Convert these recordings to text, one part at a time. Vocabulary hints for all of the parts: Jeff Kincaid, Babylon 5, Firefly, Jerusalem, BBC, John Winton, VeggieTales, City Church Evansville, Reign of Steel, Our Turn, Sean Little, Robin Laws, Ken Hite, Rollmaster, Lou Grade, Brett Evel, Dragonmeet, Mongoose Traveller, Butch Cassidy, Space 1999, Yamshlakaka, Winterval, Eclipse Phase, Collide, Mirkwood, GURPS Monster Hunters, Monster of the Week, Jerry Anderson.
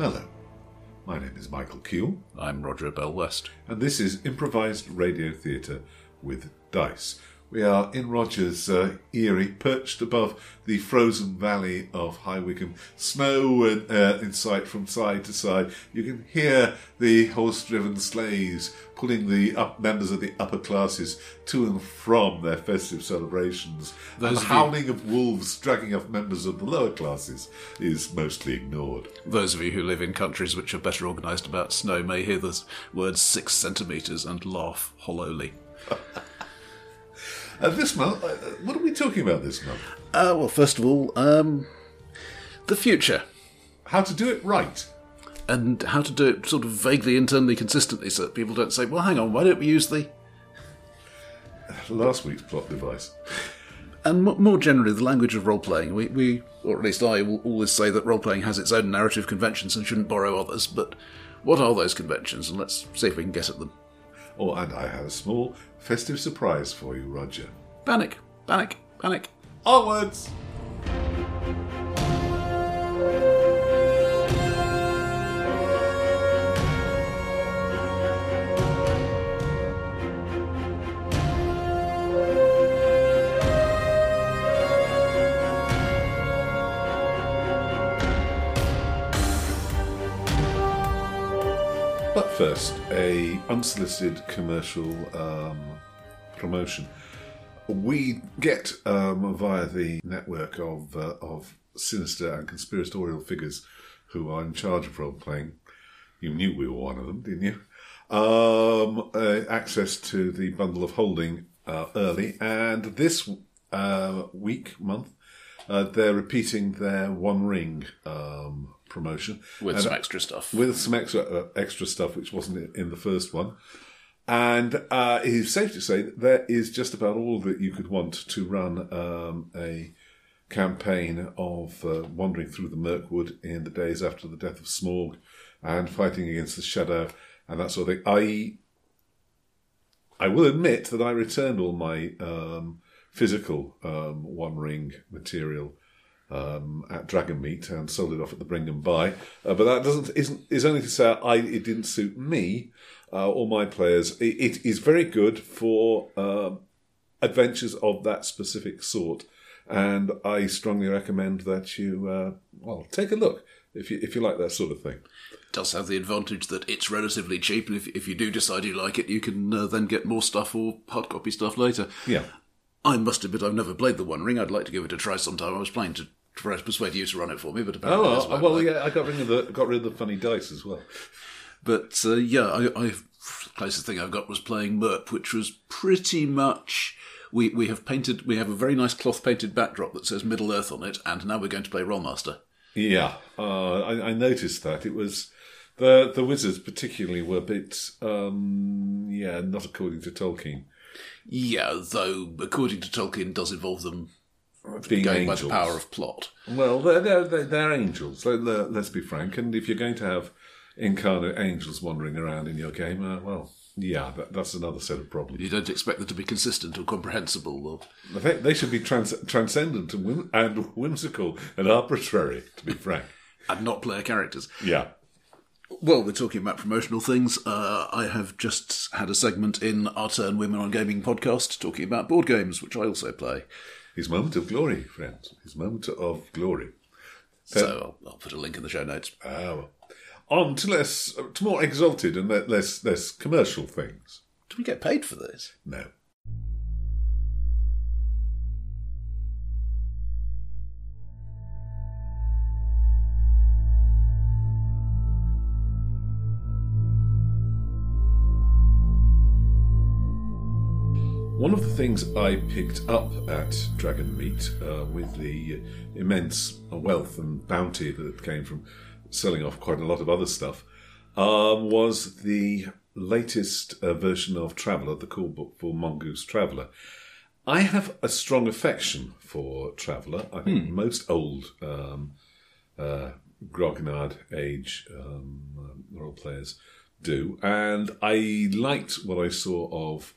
Hello, my name is Michael Keel. I'm Roger Bell-West. And this is Improvised Radio Theatre with Dice. We are in Roger's eyrie, perched above the frozen valley of High Wycombe. Snow in sight from side to side. You can hear the horse-driven sleighs pulling the members of the upper classes to and from their festive celebrations. The howling of wolves dragging off members of the lower classes is mostly ignored. Those of you who live in countries which are better organised about snow may hear the word 6 centimetres and laugh hollowly. This month, what are we talking about this month? Well, first of all, the future. How to do it right. And how to do it sort of vaguely, internally, consistently, so that people don't say, well, hang on, why don't we use the... last week's plot device. And more generally, the language of role-playing. We or at least I, will always say that role-playing has its own narrative conventions and shouldn't borrow others, but what are those conventions? And let's see if we can get at them. Oh, and I have a small festive surprise for you, Roger. Panic, panic, panic. Onwards! First, a unsolicited commercial promotion. We get, via the network of sinister and conspiratorial figures who are in charge of role-playing, you knew we were one of them, didn't you? Access to the Bundle of Holding early, and this month, they're repeating their One Ring promotion with some extra stuff which wasn't in the first one, and it is safe to say that there is just about all that you could want to run a campaign of wandering through the Mirkwood in the days after the death of Smaug and fighting against the Shadow and that sort of thing. I will admit that I returned all my physical One Ring material at Dragonmeet and sold it off at the Bring and Buy, but that is only to say it didn't suit me or my players. It is very good for adventures of that specific sort, and I strongly recommend that you take a look if you like that sort of thing. It does have the advantage that it's relatively cheap, and if you do decide you like it, you can then get more stuff or hard copy stuff later. Yeah, I must admit I've never played the One Ring. I'd like to give it a try sometime. I was planning to persuade you to run it for me, but apparently... I got rid of the funny dice as well. But, I the closest thing I got was playing Merp, which was pretty much... We have a very nice cloth-painted backdrop that says Middle Earth on it, and now we're going to play Rollmaster. Yeah, I noticed that. It was... The wizards particularly were a bit... not according to Tolkien. Yeah, though, according to Tolkien, does involve them being going angels by the power of plot. Well, they're angels, let's be frank. And if you're going to have incarnate angels wandering around in your game, that's another set of problems. You don't expect them to be consistent or comprehensible. Or... I think they should be transcendent and whimsical and arbitrary, to be frank. And not player characters. Yeah. Well, we're talking about promotional things. I have just had a segment in Our Turn Women on Gaming podcast talking about board games, which I also play. His moment of glory, friends. His moment of glory. So I'll put a link in the show notes. On to more exalted and less commercial things. Do we get paid for this? No. One of the things I picked up at Dragonmeet, with the immense wealth and bounty that came from selling off quite a lot of other stuff, was the latest version of Traveller, the call book for Mongoose Traveller. I have a strong affection for Traveller. I think most old grognard age role players do, and I liked what I saw of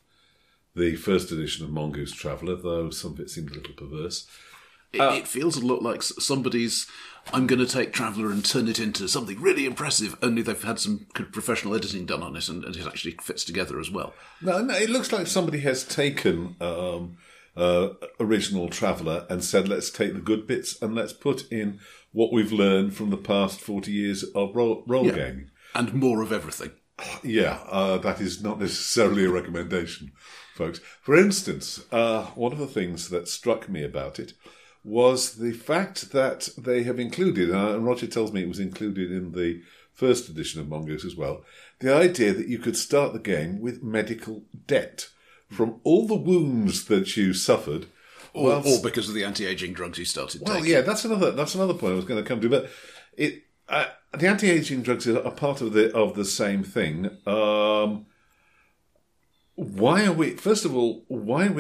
the first edition of Mongoose Traveller, though some of it seemed a little perverse. It feels a lot like somebody's, I'm going to take Traveller and turn it into something really impressive, only they've had some professional editing done on it, and it actually fits together as well. No, it looks like somebody has taken original Traveller and said, let's take the good bits and let's put in what we've learned from the past 40 years of role gaming. And more of everything. Yeah, that is not necessarily a recommendation, folks. For instance, one of the things that struck me about it was the fact that they have included, and Roger tells me it was included in the first edition of Mongoose as well, the idea that you could start the game with medical debt from all the wounds that you suffered. Or because of the anti-aging drugs you started taking. Well, yeah, that's another point I was going to come to. But the anti-aging drugs are part of the same thing. Why are we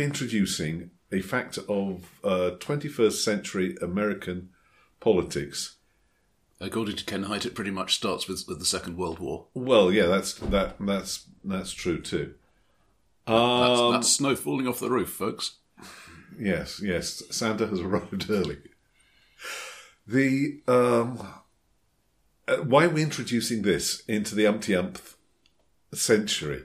introducing a fact of 21st century American politics? According to Ken Hite, it pretty much starts with the Second World War. Well, yeah, that's true too. That's snow falling off the roof, folks. Yes, Santa has arrived early. Why are we introducing this into the umpty-umpth century?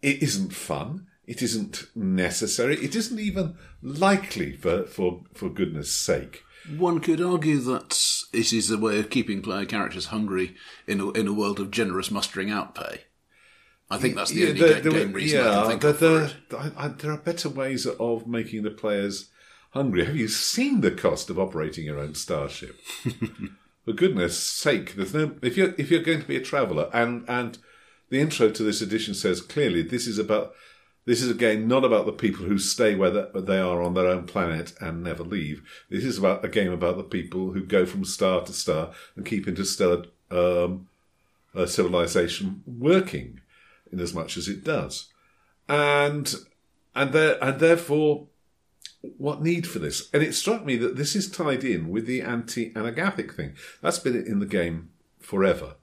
It isn't fun. It isn't necessary. It isn't even likely, for goodness sake. One could argue that it is a way of keeping player characters hungry in a world of generous mustering out pay. I think that's the only game reason I can think of it. There are better ways of making the players hungry. Have you seen the cost of operating your own starship? For goodness sake, there's no, if you're going to be a traveller, and the intro to this edition says clearly this is a game not about the people who stay where they are on their own planet and never leave. This is about a game about the people who go from star to star and keep interstellar civilization working, in as much as it does, and therefore, what need for this? And it struck me that this is tied in with the anti-anagathic thing. That's been in the game forever.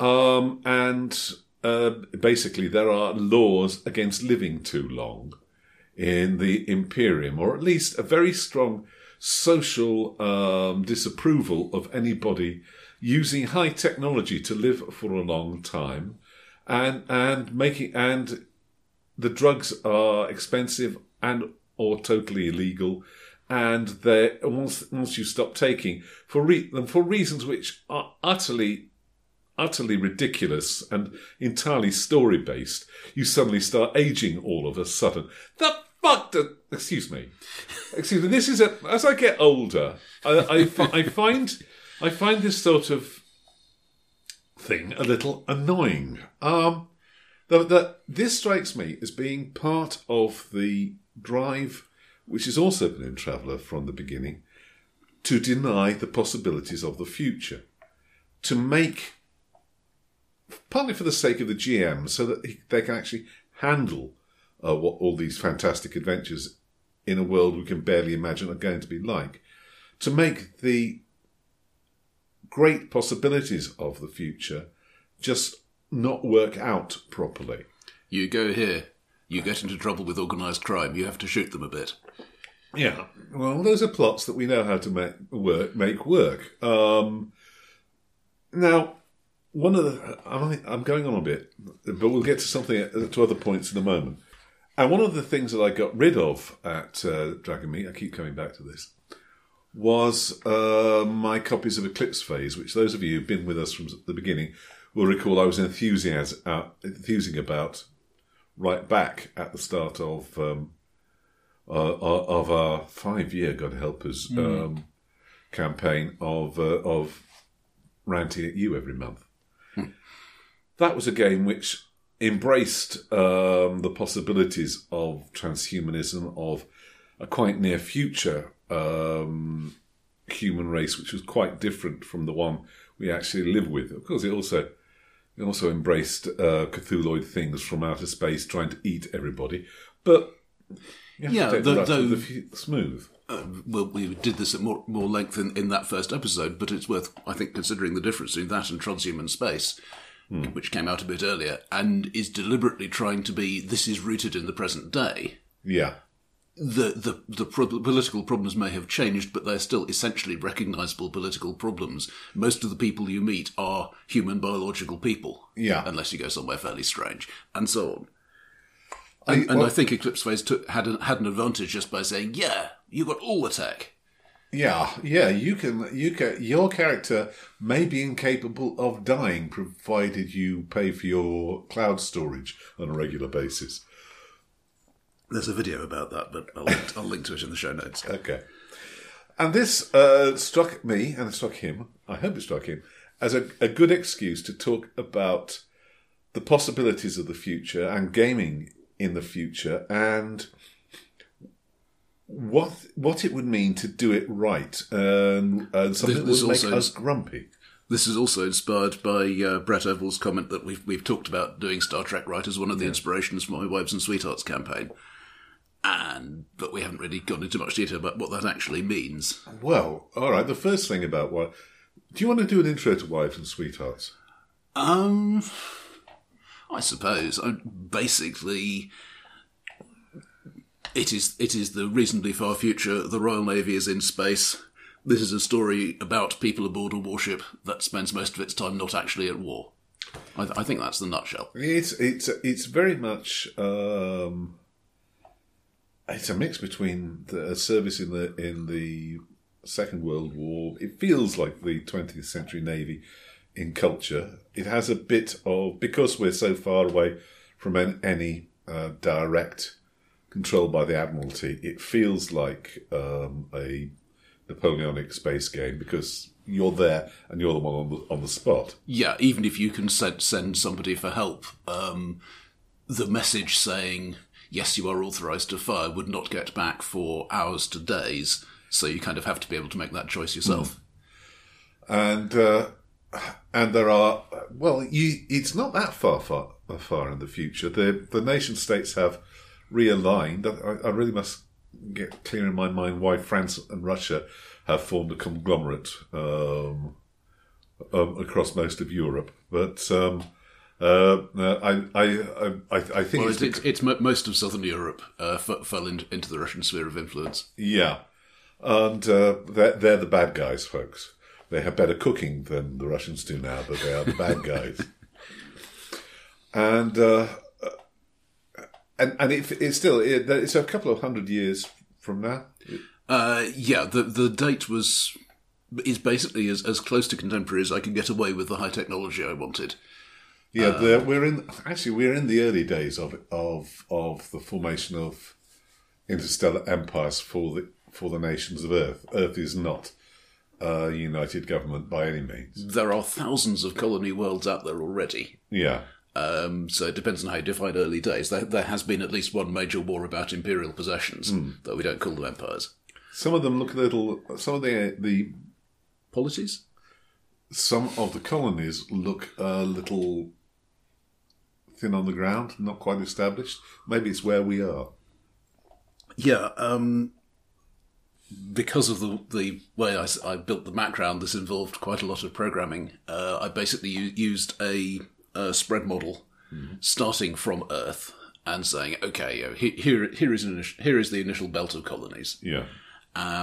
Basically, there are laws against living too long in the Imperium, or at least a very strong social disapproval of anybody using high technology to live for a long time, and the drugs are expensive or totally illegal, and they once you stop taking for reasons which are utterly ridiculous and entirely story based, you suddenly start aging all of a sudden. The fuck? Excuse me. This is as I get older, I find this sort of thing a little annoying. This strikes me as being part of the drive, which has also been in Traveller from the beginning, to deny the possibilities of the future, to make, partly for the sake of the GM, so that they can actually handle all these fantastic adventures in a world we can barely imagine are going to be like, to make the great possibilities of the future just not work out properly. You go here, you get into trouble with organised crime. You have to shoot them a bit. Yeah. Well, those are plots that we know how to make work. Now, one of the... I'm going on a bit, but we'll get to something, to other points in a moment. And one of the things that I got rid of at Dragonmeet, I keep coming back to this, was my copies of Eclipse Phase, which those of you who've been with us from the beginning will recall I was enthusing about right back at the start of our 5-year, God help us, campaign of ranting at you every month. That was a game which embraced the possibilities of transhumanism, of a quite near future human race, which was quite different from the one we actually live with. Of course, it also embraced Cthuloid things from outer space trying to eat everybody. But smooth. Well, we did this at more length in that first episode, but it's worth, I think, considering the difference between that and Transhuman Space, which came out a bit earlier, and is deliberately trying to be, this is rooted in the present day. Yeah. the political problems may have changed, but they're still essentially recognisable political problems. Most of the people you meet are human biological people, yeah, unless you go somewhere fairly strange, and so on. I think Eclipse Phase had an advantage just by saying, "Yeah, you got all the tech." Yeah, you can. Your character may be incapable of dying, provided you pay for your cloud storage on a regular basis. There's a video about that, but I'll link to it in the show notes. Okay. And this struck me, and it struck him, I hope it struck him, as a good excuse to talk about the possibilities of the future and gaming in the future and what it would mean to do it right. And something that would make us grumpy. This is also inspired by Brett Evel's comment that we've talked about doing Star Trek right as one of the inspirations for my Wives and Sweethearts campaign. But we haven't really gone into much detail about what that actually means. Well, all right. The first thing about why... Do you want to do an intro to Wives and Sweethearts? I suppose. Basically, it is the reasonably far future. The Royal Navy is in space. This is a story about people aboard a warship that spends most of its time not actually at war. I think that's the nutshell. It's very much... It's a mix between the service in the Second World War. It feels like the 20th century Navy in culture. It has a bit of, because we're so far away from any direct control by the Admiralty, it feels like a Napoleonic space game because you're there and you're the one on the spot. Yeah, even if you can send somebody for help, the message saying... yes, you are authorised to fire, would not get back for hours to days, so you kind of have to be able to make that choice yourself. And there are... Well, it's not that far in the future. The nation-states have realigned. I really must get clear in my mind why France and Russia have formed a conglomerate across most of Europe. But... I think it's most of southern Europe fell into the Russian sphere of influence. Yeah, and they're the bad guys, folks. They have better cooking than the Russians do now, but they are the bad guys. And it's a couple of 100 years from now. The date is basically as close to contemporary as I can get away with the high technology I wanted. Yeah, we're in the early days of the formation of interstellar empires for the nations of Earth. Earth is not a united government by any means. There are thousands of colony worlds out there already. Yeah. So it depends on how you define early days. There has been at least one major war about imperial possessions, though we don't call them empires. Some of them look a little... Some of the polities? Some of the colonies look a little... thin on the ground, not quite established. Maybe it's where we are. Yeah, because of the way I built the background, this involved quite a lot of programming. I basically used a spread model, starting from Earth and saying, okay, here is the initial belt of colonies. Yeah,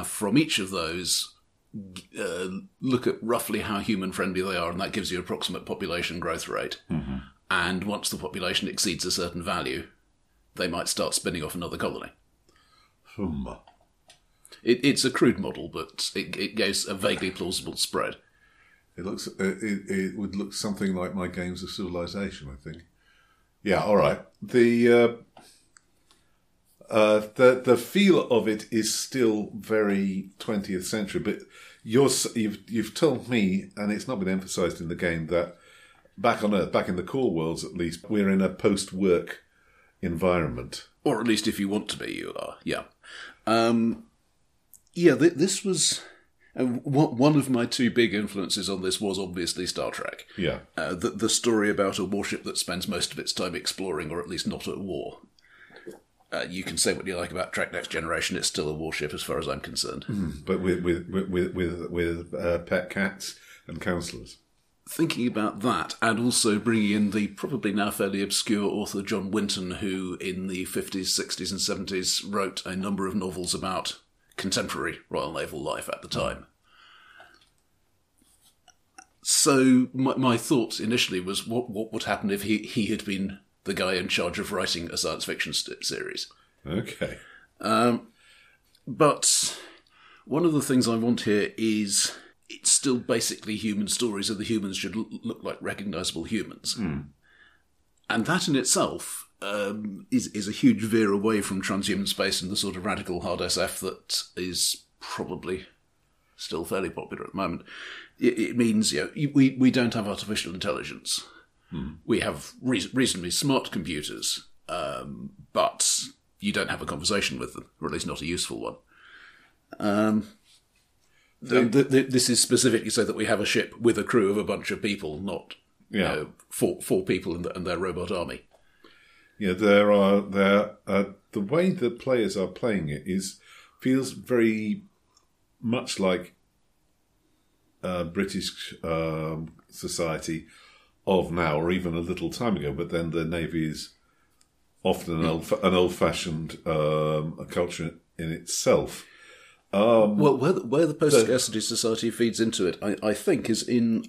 from each of those. Look at roughly how human-friendly they are, and that gives you approximate population growth rate. Mm-hmm. And once the population exceeds a certain value, they might start spinning off another colony. It's a crude model, but it gives a vaguely plausible spread. It looks it would look something like my games of Civilization, I think. Yeah, all right. The feel of it is still very 20th century, but you've told me, and it's not been emphasised in the game, that back on Earth, back in the core worlds at least, we're in a post-work environment. Or at least if you want to be, you are, yeah. This was... one of my two big influences on this was obviously Star Trek. Yeah. The story about a warship that spends most of its time exploring, or at least not at war. You can say what you like about Trek Next Generation; it's still a warship, as far as I'm concerned. But with pet cats and counsellors. thinking about that, and also bringing in the probably now fairly obscure author John Winton, who in the 50s, 60s and 70s wrote a number of novels about contemporary Royal Naval life at the time. So my thought initially was what would happen if he had been the guy in charge of writing a science fiction series. Okay. But one of the things I want here is it's still basically human stories, and the humans should look like recognisable humans. Mm. And that in itself is a huge veer away from Transhuman Space and the sort of radical hard SF that is probably still fairly popular at the moment. It means, you know, we don't have artificial intelligence. Hmm. We have reasonably smart computers, but you don't have a conversation with them, or at least not a useful one. This is specifically so that we have a ship with a crew of a bunch of people, not you know, four people and their robot army. Yeah, the way the players are playing it feels very much like British society of now, or even a little time ago. But then the Navy is often an old-fashioned culture in itself. Well, where the post-scarcity society feeds into it, I think, is in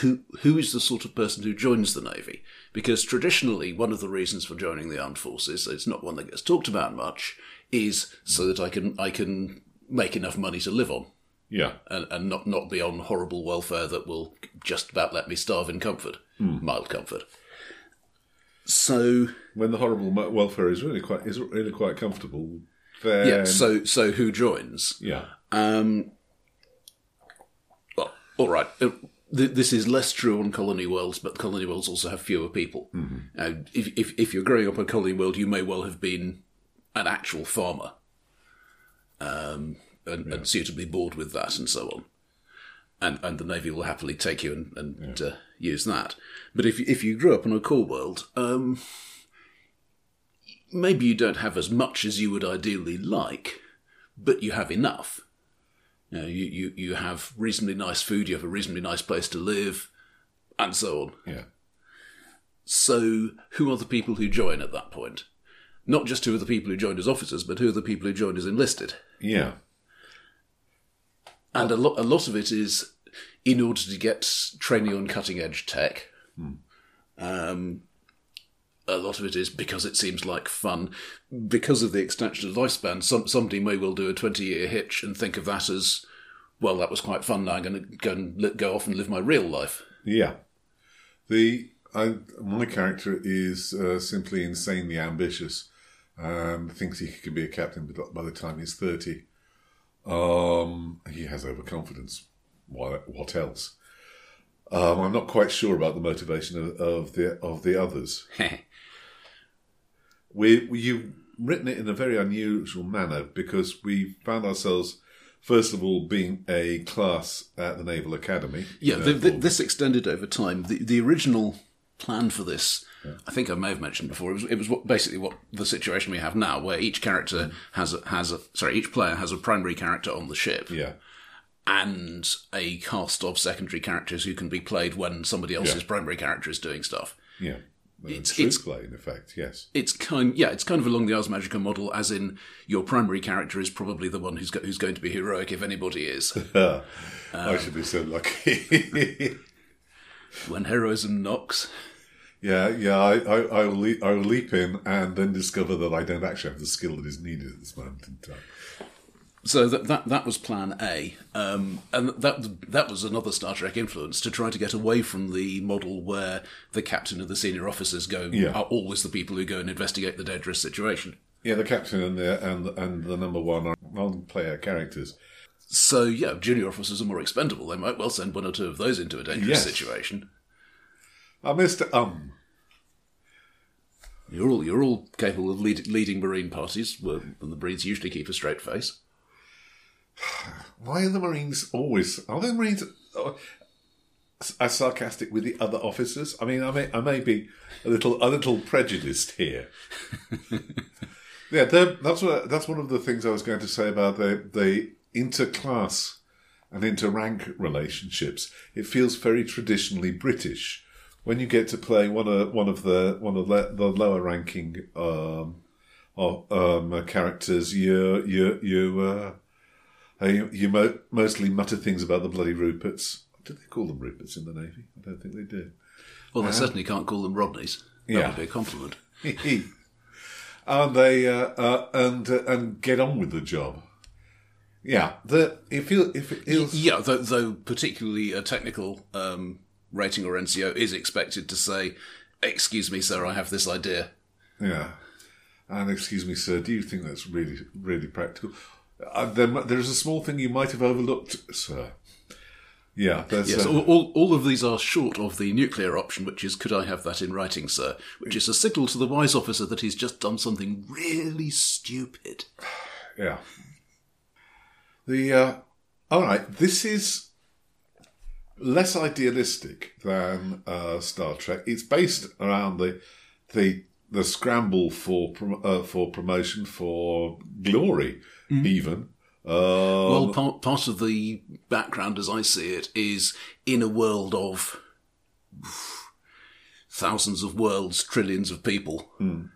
who is the sort of person who joins the Navy. Because traditionally, one of the reasons for joining the armed forces, it's not one that gets talked about much, is so that I can make enough money to live on. Yeah. And not be on horrible welfare that will just about let me starve in comfort. Mm. Mild comfort. So when the horrible welfare is really quite comfortable, then... Yeah, so who joins? Yeah. Well, all right. This is less true on colony worlds, but colony worlds also have fewer people. Mm-hmm. If you're growing up on colony world, you may well have been an actual farmer. And suitably bored with that and so on. And the Navy will happily take you and use that. But if you grew up in a core world, maybe you don't have as much as you would ideally like, but you have enough. You know, you have reasonably nice food, you have a reasonably nice place to live, and so on. Yeah. So who are the people who join at that point? Not just who are the people who joined as officers, but who are the people who joined as enlisted? Yeah. And a lot of it is in order to get training on cutting-edge tech. Mm. A lot of it is because it seems like fun. Because of the extension of lifespan, somebody may well do a 20-year hitch and think of that as, well, that was quite fun, now I'm going to go off and live my real life. Yeah. My character is simply insanely ambitious and thinks he could be a captain by the time he's 30. He has overconfidence. What else? I'm not quite sure about the motivation of the others. You've written it in a very unusual manner because we found ourselves, first of all, being a class at the Naval Academy. Yeah, this extended over time. The original plan for this, I think I may have mentioned before, it was basically what the situation we have now, where each character each player has a primary character on the ship, and a cast of secondary characters who can be played when somebody else's primary character is doing stuff. Yeah, it's play in effect. Yes, it's kind of along the Ars Magica model, as in your primary character is probably the one who's going to be heroic if anybody is. I should be so lucky. When heroism knocks. Yeah, I will leap in and then discover that I don't actually have the skill that is needed at this moment in time. So that was Plan A, and that was another Star Trek influence to try to get away from the model where the captain and the senior officers are always the people who go and investigate the dangerous situation. Yeah, the captain and the number one are non-player characters. So yeah, junior officers are more expendable. They might well send one or two of those into a dangerous situation. I missed You're all capable of leading marine parties, and the Marines usually keep a straight face. Why are the Marines always... Are the Marines as sarcastic with the other officers? I mean, I may be a little prejudiced here. Yeah, that's one of the things I was going to say about the interclass and inter-rank relationships. It feels very traditionally British. When you get to play one of the lower ranking characters, you mostly mutter things about the bloody Ruperts. Do they call them Ruperts in the Navy? I don't think they do. Well, they certainly can't call them Rodneys. That would be a compliment. and get on with the job. Yeah, though particularly a technical rating or NCO is expected to say, "Excuse me, sir, I have this idea." Yeah, and excuse me, sir, do you think that's really, really practical? There's a small thing you might have overlooked, sir. Yeah, all of these are short of the nuclear option, which is, could I have that in writing, sir? Which is a signal to the wise officer that he's just done something really stupid. Yeah. All right, this is less idealistic than Star Trek. It's based around the scramble for promotion, for glory, even. Well, part of the background, as I see it, is in a world of thousands of worlds, trillions of people. Mm.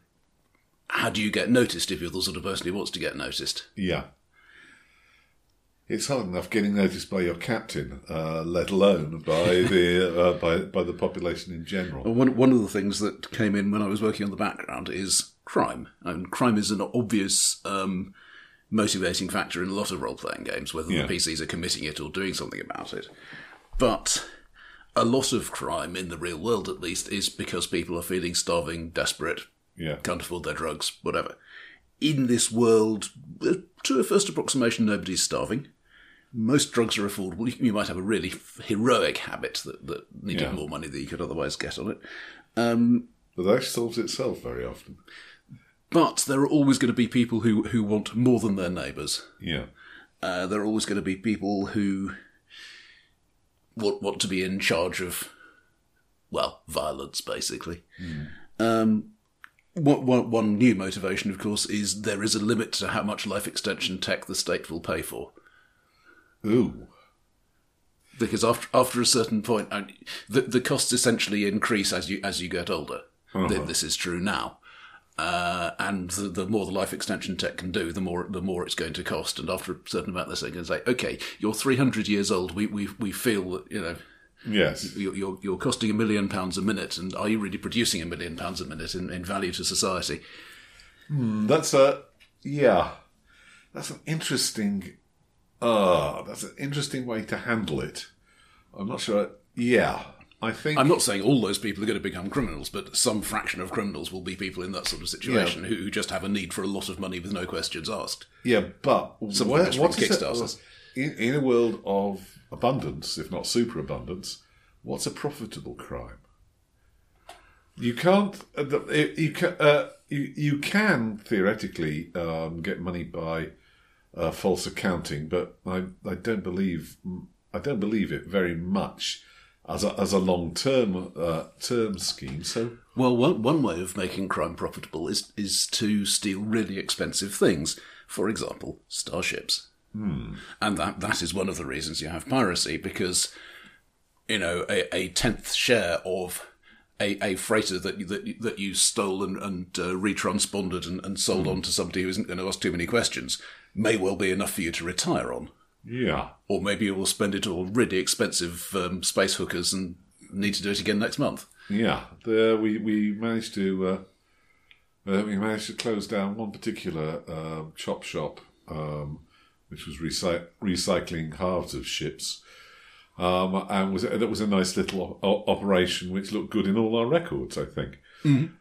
How do you get noticed if you're the sort of person who wants to get noticed? Yeah. It's hard enough getting noticed by your captain, let alone by the population in general. One of the things that came in when I was working on the background is crime. I mean, crime is an obvious motivating factor in a lot of role-playing games, whether the PCs are committing it or doing something about it. But a lot of crime, in the real world at least, is because people are feeling starving, desperate, can't afford their drugs, whatever. In this world, to a first approximation, nobody's starving. Most drugs are affordable. You might have a really heroic habit that needed more money than you could otherwise get on it. But that solves itself very often. But there are always going to be people who want more than their neighbours. Yeah. There are always going to be people who want to be in charge of, well, violence, basically. Mm. One new motivation, of course, is there is a limit to how much life extension tech the state will pay for. Ooh. Because after a certain point, the costs essentially increase as you get older. Uh-huh. This is true now. And the more the life extension tech can do, the more it's going to cost. And after a certain amount, they're going to say, "Okay, you're 300 years old. We feel that, you know, yes, you're costing £1 million a minute, and are you really producing £1 million a minute in value to society?" That's an interesting way to handle it. I'm not sure. Yeah. I'm not saying all those people are going to become criminals, but some fraction of criminals will be people in that sort of situation who just have a need for a lot of money with no questions asked. Yeah, but what is it, in a world of abundance, if not superabundance, what's a profitable crime? You can theoretically get money by false accounting, but I don't believe it very much. As a long-term term scheme, so one way of making crime profitable is to steal really expensive things. For example, starships, and that is one of the reasons you have piracy, because you know a tenth share of a freighter that you stole and retransponded and sold on to somebody who isn't going to ask too many questions may well be enough for you to retire on. Yeah. Or maybe you will spend it all really expensive space hookers and need to do it again next month. Yeah. We managed to close down one particular chop shop, which was recycling halves of ships, and that was a nice little operation which looked good in all our records, I think. Mm-hmm.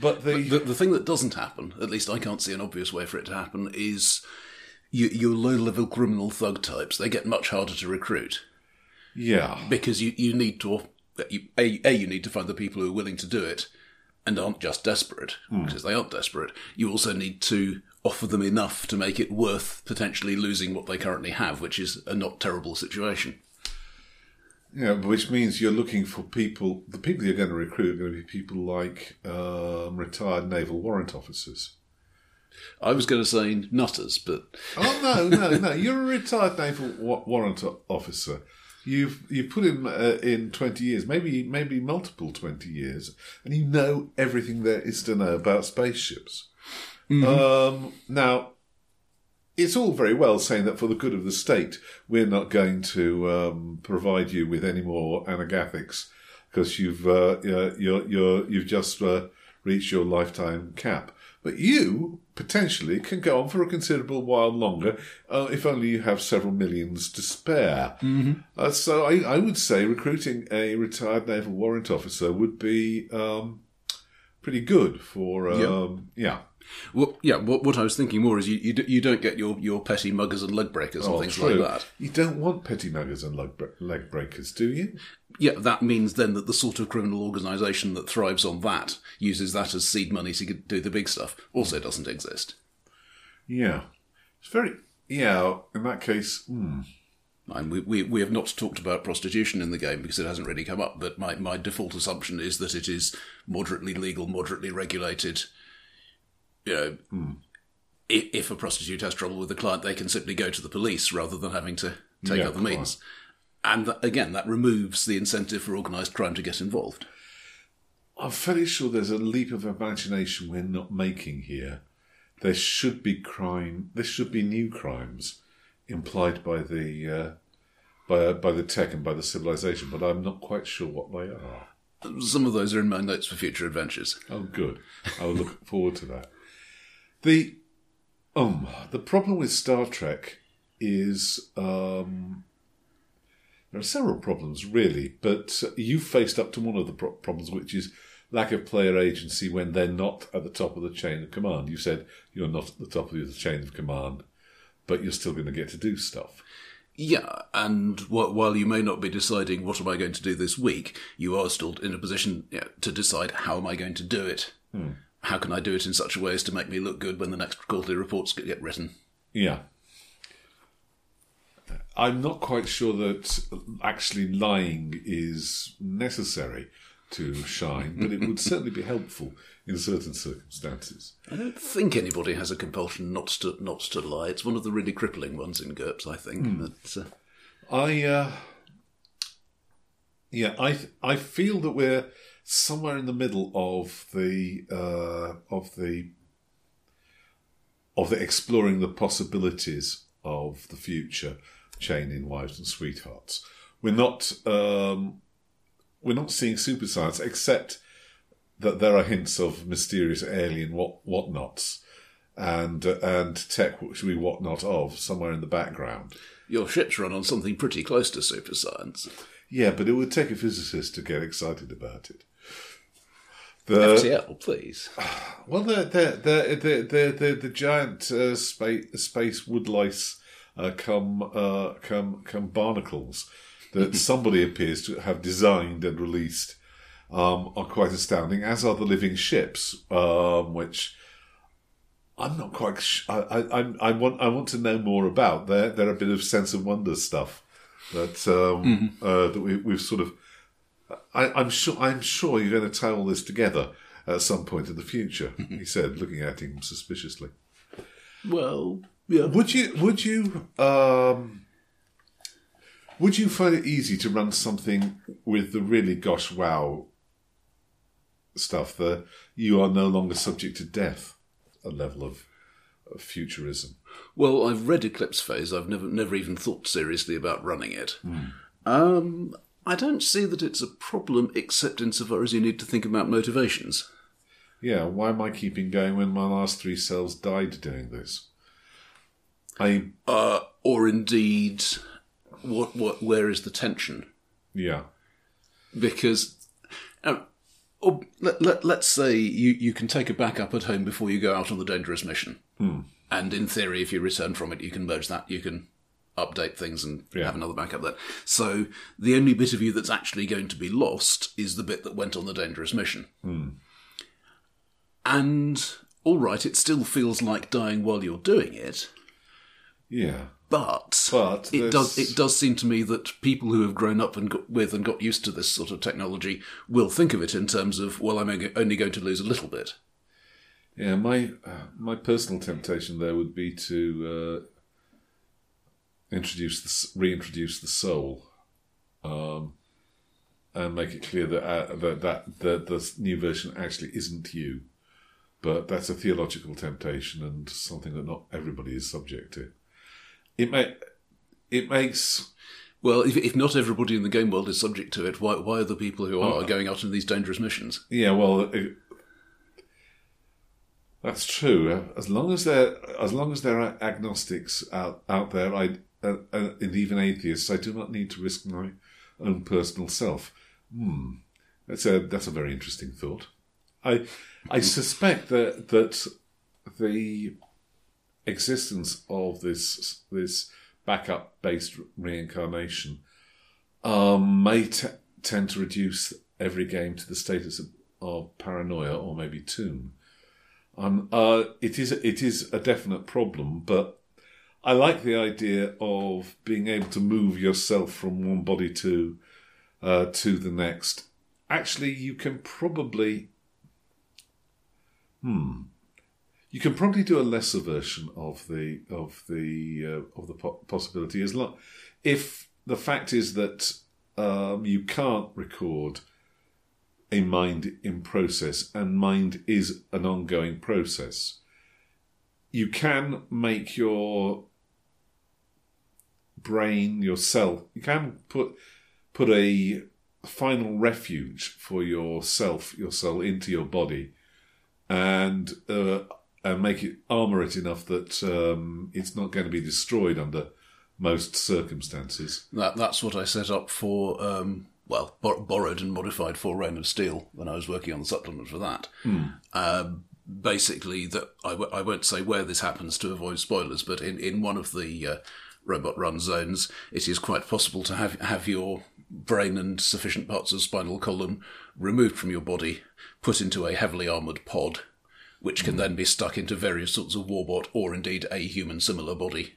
But the thing that doesn't happen, at least I can't see an obvious way for it to happen, is your low-level criminal thug types, they get much harder to recruit. Yeah. Because you need to find the people who are willing to do it and aren't just desperate, because they aren't desperate. You also need to offer them enough to make it worth potentially losing what they currently have, which is a not terrible situation. Yeah, which means you're looking for people. The people you're going to recruit are going to be people like retired naval warrant officers. I was going to say nutters, but... Oh, no. You're a retired naval warrant officer. You've put him in 20 years, maybe multiple 20 years, and you know everything there is to know about spaceships. Mm-hmm. Now, it's all very well saying that for the good of the state, we're not going to provide you with any more anagathics because you've just reached your lifetime cap. But you potentially can go on for a considerable while longer, if only you have several millions to spare. Mm-hmm. So I would say recruiting a retired naval warrant officer would be pretty good for yeah. Well, yeah. What I was thinking more is you don't get your petty muggers and lug breakers and things true. Like that. You don't want petty muggers and leg breakers, do you? Yeah, that means then that the sort of criminal organisation that thrives on that uses that as seed money to do the big stuff. Also, doesn't exist. Yeah, it's very In that case, And we have not talked about prostitution in the game because it hasn't really come up. But my default assumption is that it is moderately legal, moderately regulated. You know, if a prostitute has trouble with a client, they can simply go to the police rather than having to take other means. And that removes the incentive for organised crime to get involved. I'm fairly sure there's a leap of imagination we're not making here. There should be crime. There should be new crimes implied by the by the tech and by the civilization, but I'm not quite sure what they are. Some of those are in my notes for future adventures. Oh, good. I'll look forward to that. The problem with Star Trek is there are several problems really, but you faced up to one of the problems, which is lack of player agency when they're not at the top of the chain of command. You said you're not at the top of the chain of command, but you're still going to get to do stuff. Yeah, and while you may not be deciding what am I going to do this week, you are still in a position to decide how am I going to do it. Hmm. How can I do it in such a way as to make me look good when the next quarterly reports get written? Yeah. I'm not quite sure that actually lying is necessary to shine, but it would certainly be helpful in certain circumstances. I don't think anybody has a compulsion not to lie. It's one of the really crippling ones in GURPS, I think. But, I feel that we're somewhere in the middle of the exploring the possibilities of the future chain in Wives and Sweethearts. We're not seeing super science, except that there are hints of mysterious alien whatnots and tech which we whatnot of somewhere in the background. Your ships run on something pretty close to super science. Yeah, but it would take a physicist to get excited about it. FTL, please. Well, they're the giant space woodlice come barnacles that somebody appears to have designed and released are quite astounding, as are the living ships, which I'm not quite. I want to know more about. They're a bit of sense of wonder stuff that we've sort of. I'm sure you're going to tie all this together at some point in the future, he said, looking at him suspiciously. Well, yeah. Would you find it easy to run something with the really gosh wow stuff that you are no longer subject to death? A level of futurism. Well, I've read Eclipse Phase. I've never even thought seriously about running it. I don't see that it's a problem, except insofar as you need to think about motivations. Yeah, why am I keeping going when my last three cells died doing this? Or indeed, where is the tension? Yeah. Because, let's say you can take a backup at home before you go out on the dangerous mission. And in theory, if you return from it, you can merge that, you can update things and have another backup there. So the only bit of you that's actually going to be lost is the bit that went on the dangerous mission. And, all right, it still feels like dying while you're doing it. Yeah. But it does seem to me that people who have grown up and got used to this sort of technology will think of it in terms of, well, I'm only going to lose a little bit. Yeah, my personal temptation there would be to reintroduce the soul, and make it clear that that the new version actually isn't you. But that's a theological temptation and something that not everybody is subject to. It makes. Well, if not everybody in the game world is subject to it, why are the people who are going out on these dangerous missions? Yeah, well, that's true. As long as there are agnostics out there, and even atheists, I do not need to risk my own personal self. That's a very interesting thought. I suspect that the existence of this backup-based reincarnation may tend to reduce every game to the status of paranoia or maybe Tomb. It is a definite problem, but I like the idea of being able to move yourself from one body to the next. Actually, you can probably do a lesser version of the possibility, as long if the fact is that you can't record a mind in process, and mind is an ongoing process. You can make your brain, yourself. You can put a final refuge for yourself, your soul, into your body, and make it armour it enough that it's not going to be destroyed under most circumstances. That's what I set up for, borrowed and modified for Reign of Steel when I was working on the supplement for that. Basically, that I won't say where this happens to avoid spoilers, but in one of the robot run zones, it is quite possible to have your brain and sufficient parts of spinal column removed from your body, put into a heavily armoured pod, which can then be stuck into various sorts of warbot or indeed a human similar body.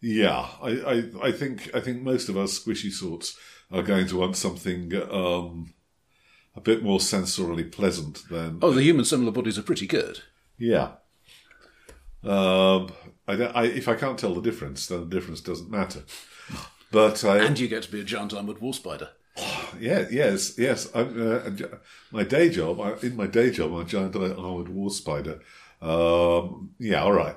Yeah, I think most of us squishy sorts are going to want something a bit more sensorily pleasant than. Oh, the human similar bodies are pretty good. Yeah. If I can't tell the difference, then the difference doesn't matter. But and you get to be a giant armoured war spider. Yes. In my day job, I'm a giant armoured war spider. All right.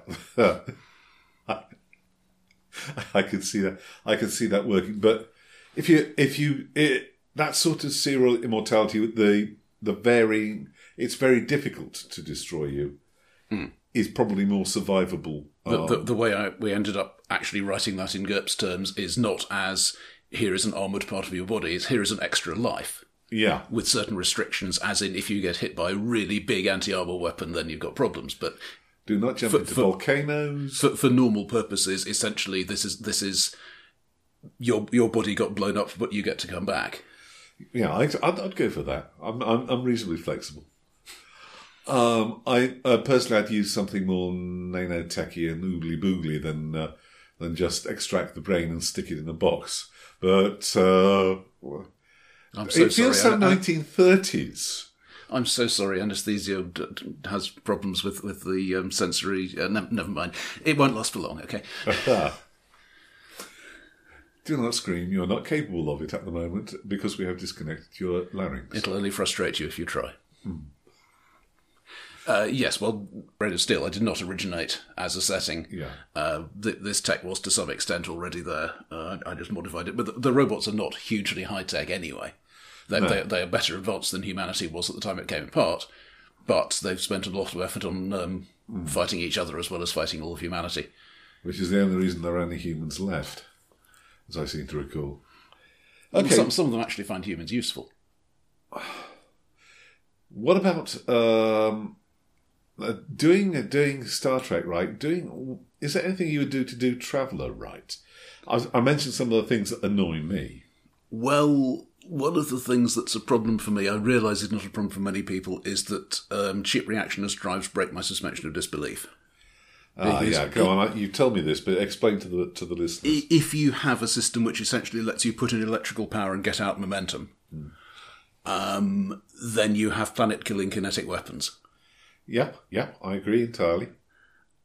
I can see that. I can see that working. But that sort of serial immortality, the varying, it's very difficult to destroy you. Is probably more survivable. The way we ended up actually writing that in GURPS terms is not as here is an armoured part of your body, it's here is an extra life. Yeah. With certain restrictions, as in if you get hit by a really big anti-armour weapon, then you've got problems. But do not jump into volcanoes. For normal purposes, essentially, this is your body got blown up, but you get to come back. Yeah, I'd go for that. I'm reasonably flexible. I personally, I'd use something more nanotechy and oogly boogly than just extract the brain and stick it in a box. But it feels so 1930s. I'm so sorry. Anesthesia has problems with the sensory. Never mind. It won't last for long. Okay. Do not scream. You're not capable of it at the moment because we have disconnected your larynx. It'll only frustrate you if you try. Yes, well, Reign of Steel, I did not originate as a setting. Yeah. This tech was to some extent already there. I just modified it. But the robots are not hugely high-tech anyway. They are better advanced than humanity was at the time it came apart. But they've spent a lot of effort on fighting each other as well as fighting all of humanity. Which is the only reason there are any humans left, as I seem to recall. Okay. Some of them actually find humans useful. What about... doing Star Trek right, is there anything you would do to do Traveller right? I mentioned some of the things that annoy me. Well, one of the things that's a problem for me, I realise it's not a problem for many people, is that cheap reactionist drives break my suspension of disbelief. Go on. You tell me this, but explain to the listeners. If you have a system which essentially lets you put in electrical power and get out momentum, then you have planet-killing kinetic weapons. Yep, I agree entirely.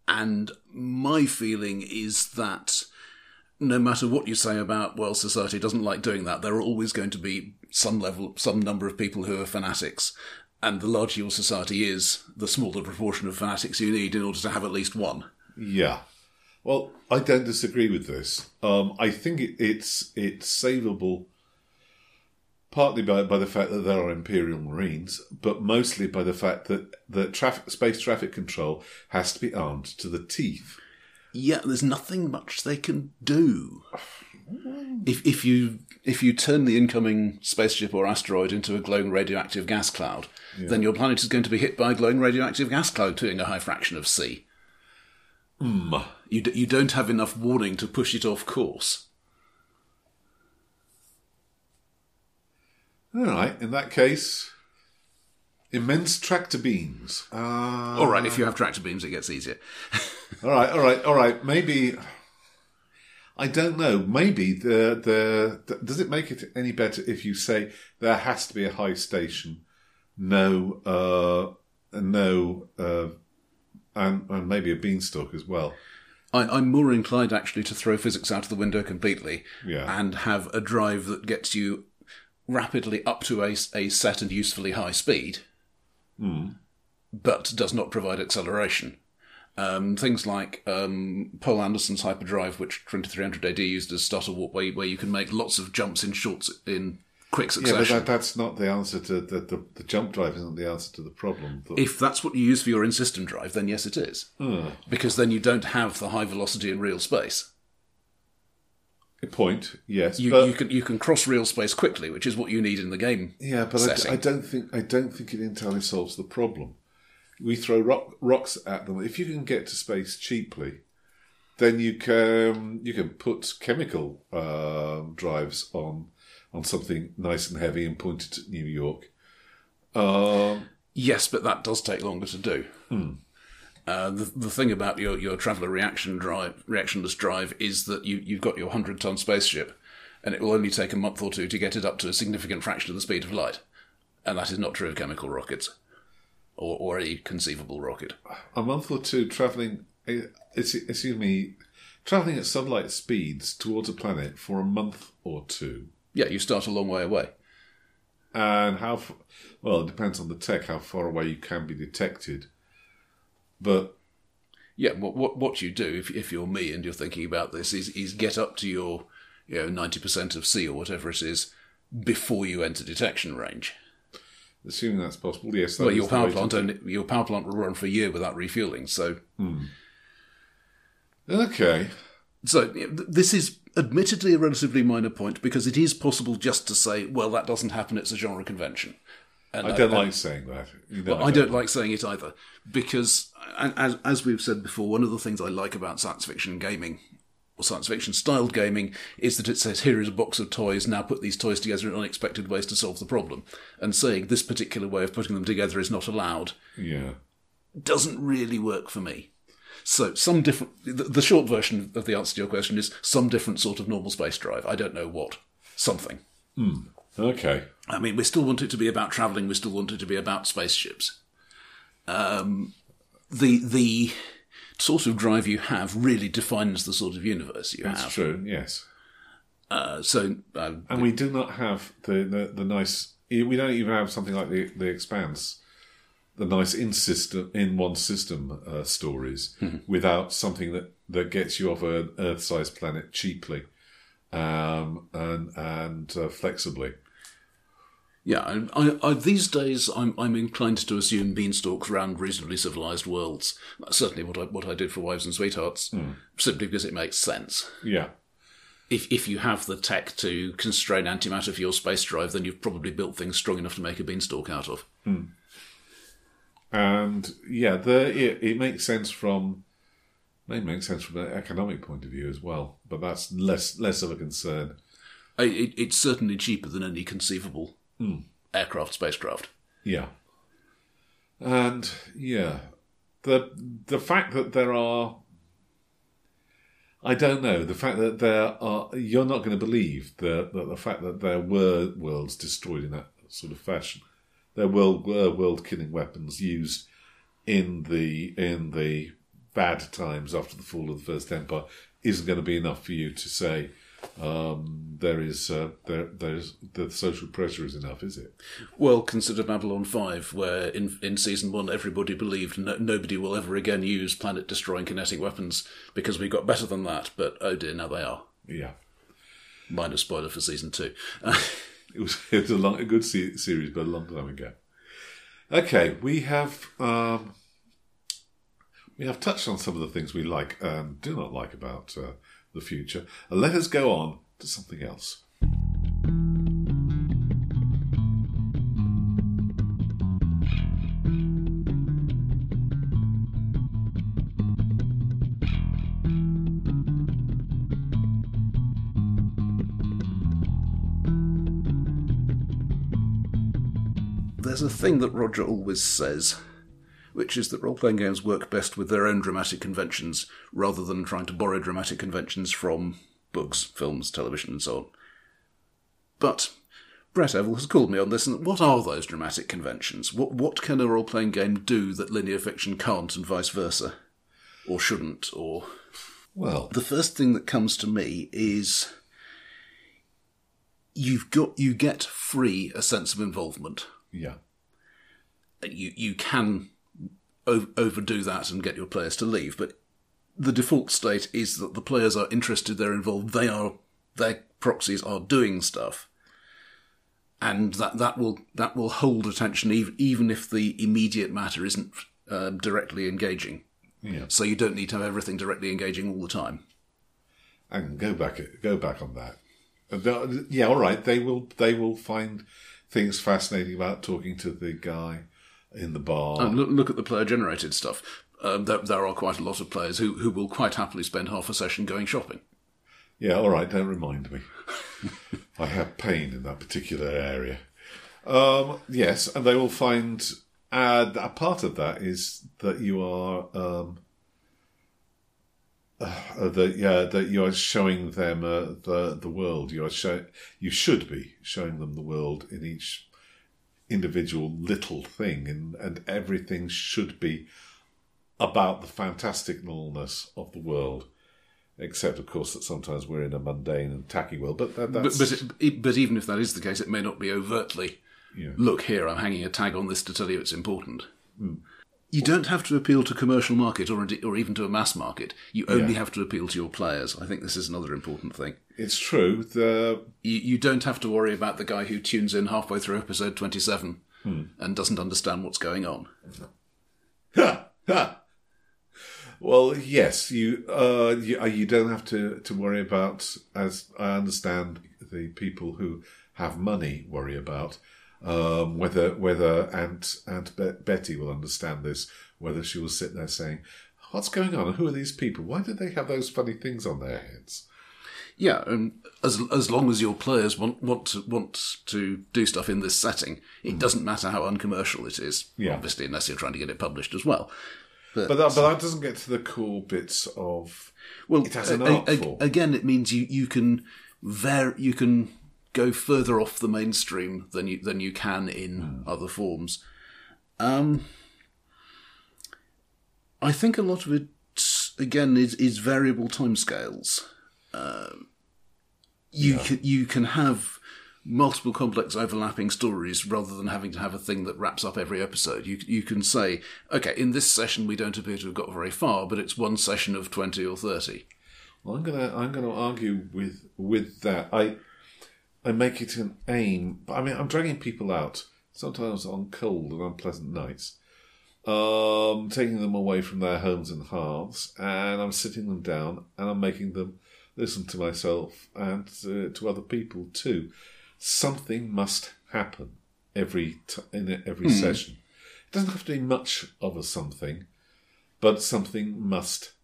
And my feeling is that no matter what you say about, well, society doesn't like doing that, there are always going to be some number of people who are fanatics. And the larger your society is, the smaller proportion of fanatics you need in order to have at least one. Yeah. Well, I don't disagree with this. I think it's savable partly by the fact that there are Imperial Marines, but mostly by the fact that space traffic control has to be armed to the teeth. Yeah, there's nothing much they can do. If you turn the incoming spaceship or asteroid into a glowing radioactive gas cloud, then your planet is going to be hit by a glowing radioactive gas cloud doing a high fraction of C. You don't have enough warning to push it off course. All right, in that case, immense tractor beams. All right, if you have tractor beams, it gets easier. all right. Maybe, I don't know, maybe does it make it any better if you say there has to be a high station? And maybe a beanstalk as well. I'm more inclined, actually, to throw physics out of the window completely and have a drive that gets you rapidly up to a set and usefully high speed, but does not provide acceleration. Things like Paul Anderson's hyperdrive, which 2300 AD used as starter warp, where you can make lots of jumps in shorts in quick succession. Yeah, but that's not the answer to... The jump drive isn't the answer to the problem. If that's what you use for your in-system drive, then yes, it is. Because then you don't have the high velocity in real space. Good point, yes. You can cross real space quickly, which is what you need in the game. Yeah, but I don't think it entirely solves the problem. We throw rocks at them. If you can get to space cheaply, then you can put chemical drives on something nice and heavy and pointed at New York. Yes, but that does take longer to do. The thing about your Traveller reactionless drive is that you've got your 100-ton spaceship, and it will only take a month or two to get it up to a significant fraction of the speed of light. And that is not true of chemical rockets, or any conceivable rocket. A month or two travelling at sunlight speeds towards a planet for a month or two. Yeah, you start a long way away. And it depends on the tech, how far away you can be detected. But yeah, what you do if you're me and you're thinking about this is get up to your 90% of C or whatever it is before you enter detection range. Assuming that's possible, yes. Well, your power plant will run for a year without refueling. So okay. So this is admittedly a relatively minor point because it is possible just to say, well, that doesn't happen. It's a genre convention. And I don't like saying that. I don't like saying it either, because, as we've said before, one of the things I like about science fiction gaming, or science fiction-styled gaming, is that it says, here is a box of toys, now put these toys together in unexpected ways to solve the problem. And saying this particular way of putting them together is not allowed doesn't really work for me. So the short version of the answer to your question is some different sort of normal space drive. I don't know what. Something. Okay. I mean, we still want it to be about travelling. We still want it to be about spaceships. The sort of drive you have really defines the sort of universe you have. That's true, yes. And we do not have the nice... We don't even have something like the Expanse, the nice in-one-system stories, without something that gets you off an Earth-sized planet cheaply and flexibly. Yeah, I these days I'm inclined to assume beanstalks round reasonably civilised worlds. That's certainly what I did for Wives and Sweethearts, simply because it makes sense. Yeah. If you have the tech to constrain antimatter for your space drive, then you've probably built things strong enough to make a beanstalk out of. And yeah, it makes sense from an economic point of view as well, but that's less of a concern. It's certainly cheaper than any conceivable aircraft, spacecraft. Yeah. And, yeah, the fact that there are... I don't know. The fact that there are... You're not going to believe the fact that there were worlds destroyed in that sort of fashion. There were world-killing weapons used in the bad times after the fall of the First Empire isn't going to be enough for you to say the social pressure is enough, is it? Well, consider Babylon 5, where in season 1 everybody believed nobody will ever again use planet-destroying kinetic weapons because we got better than that, but oh dear, now they are. Yeah. Minor spoiler for season 2. It was a good series, but a long time ago. Okay, we have touched on some of the things we like and do not like about the future. And let us go on to something else. There's a thing that Roger always says, which is that role-playing games work best with their own dramatic conventions rather than trying to borrow dramatic conventions from books, films, television and so on. But Brett Evel has called me on this, and what are those dramatic conventions? What can a role-playing game do that linear fiction can't, and vice versa? Or shouldn't, or... Well, the first thing that comes to me is you get free a sense of involvement. Yeah. You can overdo that and get your players to leave, but the default state is that the players are interested, they're involved, their proxies are doing stuff, and that will hold attention even if the immediate matter isn't directly engaging. Yeah. So you don't need to have everything directly engaging all the time. And go back on that. Yeah, all right. They will find things fascinating about talking to the guy in the bar. Oh, look at the player-generated stuff. There are quite a lot of players who will quite happily spend half a session going shopping. Yeah, all right, don't remind me. I have pain in that particular area. Yes, and they will find... a part of that is that you are... that you are showing them the world. You should be showing them the world in each individual little thing, and everything should be about the fantasticalness of the world, except of course that sometimes we're in a mundane and tacky world. But but even if that is the case, it may not be overtly. Yeah. Look here, I'm hanging a tag on this to tell you it's important. Mm. You don't have to appeal to commercial market or even to a mass market. You only have to appeal to your players. I think this is another important thing. It's true. You don't have to worry about the guy who tunes in halfway through episode 27 and doesn't understand what's going on. Ha! Ha! Well, yes, you don't have to worry about, as I understand, the people who have money worry about, whether Aunt Betty will understand this, whether she will sit there saying, what's going on? Who are these people? Why do they have those funny things on their heads? Yeah, and as long as your players want to do stuff in this setting, it doesn't matter how uncommercial it is. Yeah. Obviously, unless you're trying to get it published as well. But that doesn't get to the cool bits of. Well, it has an art form. Again, it means you can go further off the mainstream than you can in other forms. I think a lot of it again is variable timescales. You can have multiple complex overlapping stories rather than having to have a thing that wraps up every episode. You can say, okay, in this session we don't appear to have got very far, but it's one session of 20 or 30. Well, I'm gonna argue with that. I make it an aim. I mean, I'm dragging people out sometimes on cold and unpleasant nights, taking them away from their homes and hearths, and I'm sitting them down and I'm making them listen to myself and to other people too. Something must happen in every session. It doesn't have to be much of a something, but something must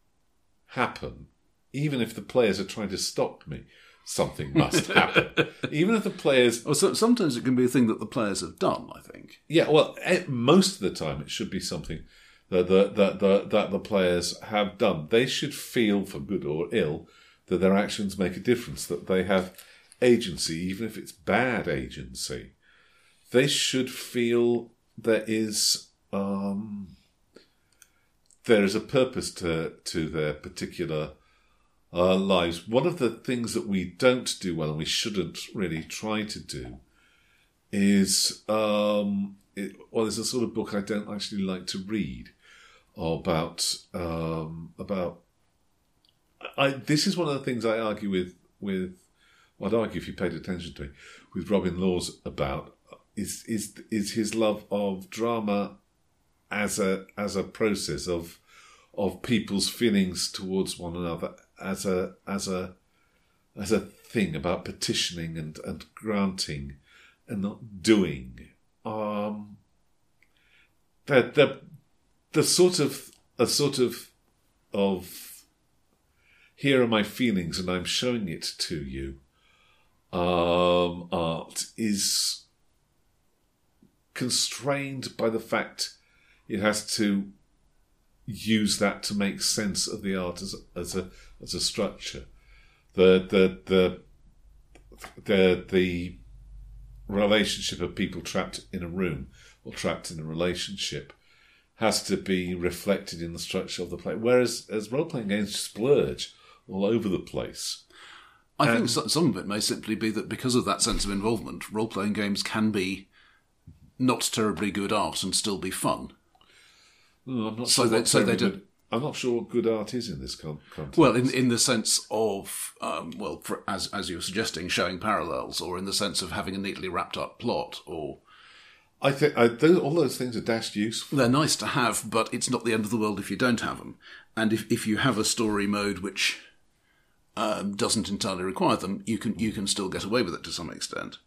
happen. Even if the players are trying to stop me, something must happen. Even if the players... Well, sometimes it can be a thing that the players have done, I think. Yeah, well, most of the time it should be something that the players have done. They should feel, for good or ill, that their actions make a difference, that they have agency, even if it's bad agency. They should feel there is there is a purpose to their particular lives. One of the things that we don't do well, and we shouldn't really try to do, is there's a sort of book I don't actually like to read about. This is one of the things I argue with. Well, I'd argue if you paid attention to it, with Robin Laws about is his love of drama as a process of people's feelings towards one another as a thing about petitioning and granting and not doing. The sort of here are my feelings and I'm showing it to you. Art is constrained by the fact it has to use that to make sense of the art as a structure. The relationship of people trapped in a room or trapped in a relationship has to be reflected in the structure of the play. Whereas as role playing games splurge all over the place. I think some of it may simply be that because of that sense of involvement, role-playing games can be not terribly good art and still be fun. No, I'm not so sure. I'm not sure what good art is in this context. Well, in the sense of as you were suggesting, showing parallels, or in the sense of having a neatly wrapped up plot, or I think all those things are dashed useful. They're nice to have, but it's not the end of the world if you don't have them. And if you have a story mode which doesn't entirely require them, you can still get away with it to some extent.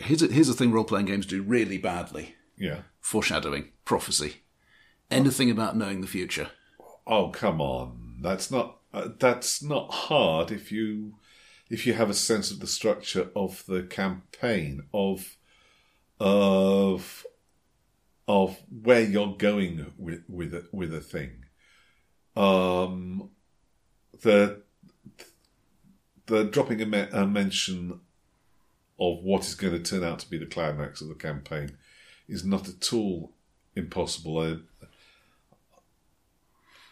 Here's a thing role-playing games do really badly. Yeah. Foreshadowing, prophecy, anything about knowing the future. Oh, come on! That's not hard if you have a sense of the structure of the campaign of where you're going with a thing. The dropping a mention of what is going to turn out to be the climax of the campaign is not at all impossible.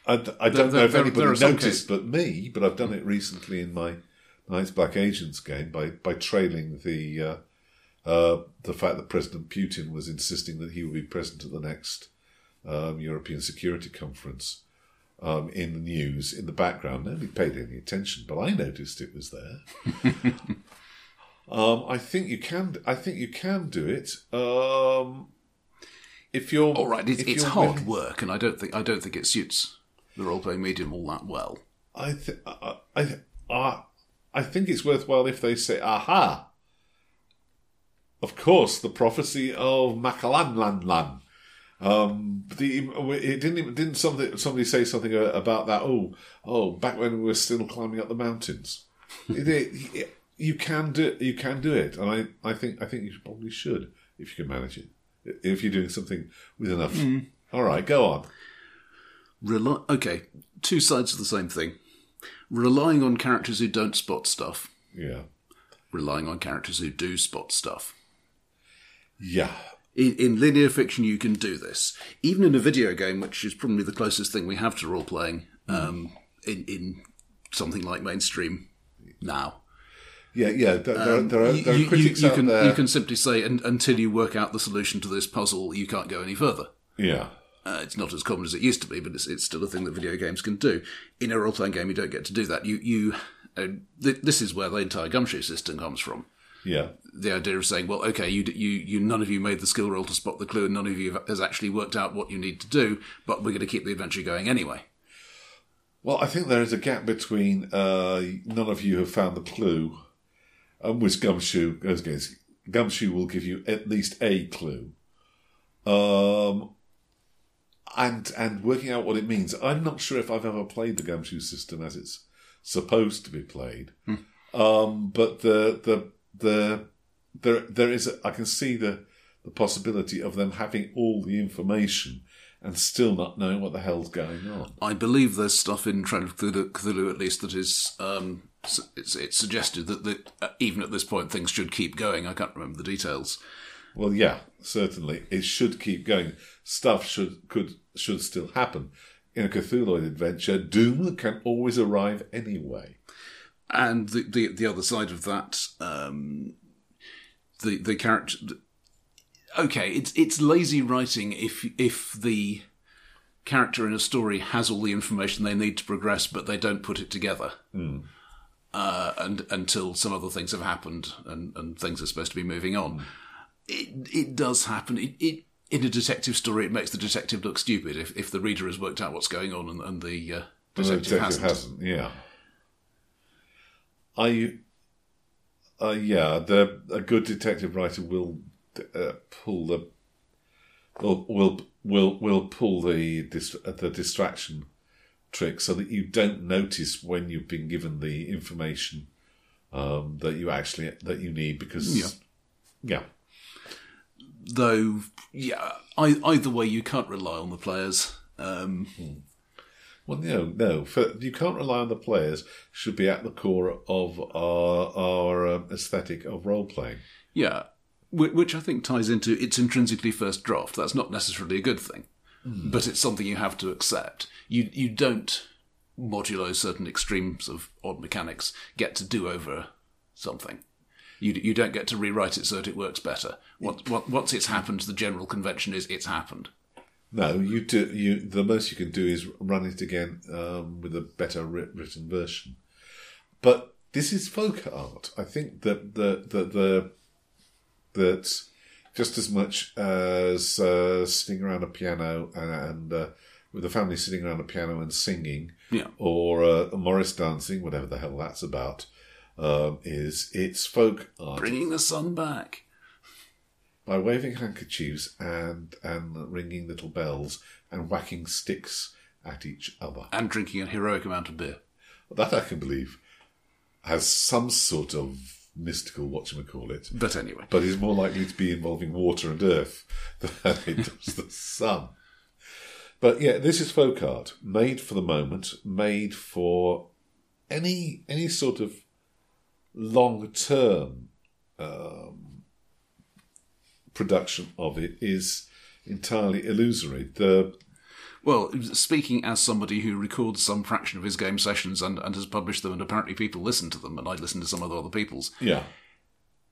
I don't know if anybody noticed but me, but I've done it recently in my Knights Black Agents game by trailing the fact that President Putin was insisting that he would be present at the next European Security Conference. In the news, in the background. Nobody paid any attention, but I noticed it was there. I think you can do it if you're all right. It's hard work, and I don't think it suits the role playing medium all that well. I think it's worthwhile if they say, "Aha! Of course, the prophecy of Makalanlanlan." Somebody say something about that? Oh, back when we were still climbing up the mountains, you can do it, and I think you probably should if you can manage it. If you're doing something with enough, all right, go on. Okay, two sides of the same thing: relying on characters who don't spot stuff. Yeah, relying on characters who do spot stuff. Yeah. In linear fiction, you can do this. Even in a video game, which is probably the closest thing we have to role-playing in something like mainstream now. Yeah. There are critics out there. You can simply say, until you work out the solution to this puzzle, you can't go any further. Yeah. It's not as common as it used to be, but it's still a thing that video games can do. In a role-playing game, you don't get to do that. This is where the entire Gumshoe system comes from. Yeah, the idea of saying, well, okay, you, none of you made the skill roll to spot the clue, and none of you has actually worked out what you need to do, but we're going to keep the adventure going anyway. Well, I think there is a gap between none of you have found the clue, which Gumshoe will give you at least a clue, and working out what it means. I'm not sure if I've ever played the Gumshoe system as it's supposed to be played, but I can see the possibility of them having all the information and still not knowing what the hell's going on. I believe there's stuff in Trail of Cthulhu, at least, that is it's suggested that even at this point things should keep going. I can't remember the details. Well, yeah, certainly it should keep going. Stuff should still happen. in a Cthuloid adventure, doom can always arrive anyway. And the other side of that, the character. Okay, it's lazy writing if the character in a story has all the information they need to progress, but they don't put it together. Mm. And until some other things have happened and things are supposed to be moving on. Mm. It does happen. It in a detective story, it makes the detective look stupid if the reader has worked out what's going on and the detective hasn't. Yeah. A good detective writer will pull the distraction trick so that you don't notice when you've been given the information that you need because either way you can't rely on the players. Well, no. You can't rely on the players should be at the core of our aesthetic of role-playing. Yeah, which I think ties into it's intrinsically first draft. That's not necessarily a good thing, but it's something you have to accept. You don't, modulo certain extremes of odd mechanics, get to do over something. You don't get to rewrite it so that it works better. Once it's happened, the general convention is it's happened. No, you do. The most you can do is run it again with a better written version. But this is folk art. I think that just as much as sitting around a piano and with a family sitting around a piano and singing, or Morris dancing, whatever the hell that's about, it's folk art. Bringing the sun back. By waving handkerchiefs and ringing little bells and whacking sticks at each other. And drinking a heroic amount of beer. That, I can believe, has some sort of mystical whatchamacallit. But anyway. But is more likely to be involving water and earth than it does the sun. But yeah, this is folk art. Made for the moment. Made for any sort of long-term... production of it is entirely illusory. Speaking as somebody who records some fraction of his game sessions and has published them, and apparently people listen to them, and I listen to some of the other people's. Yeah,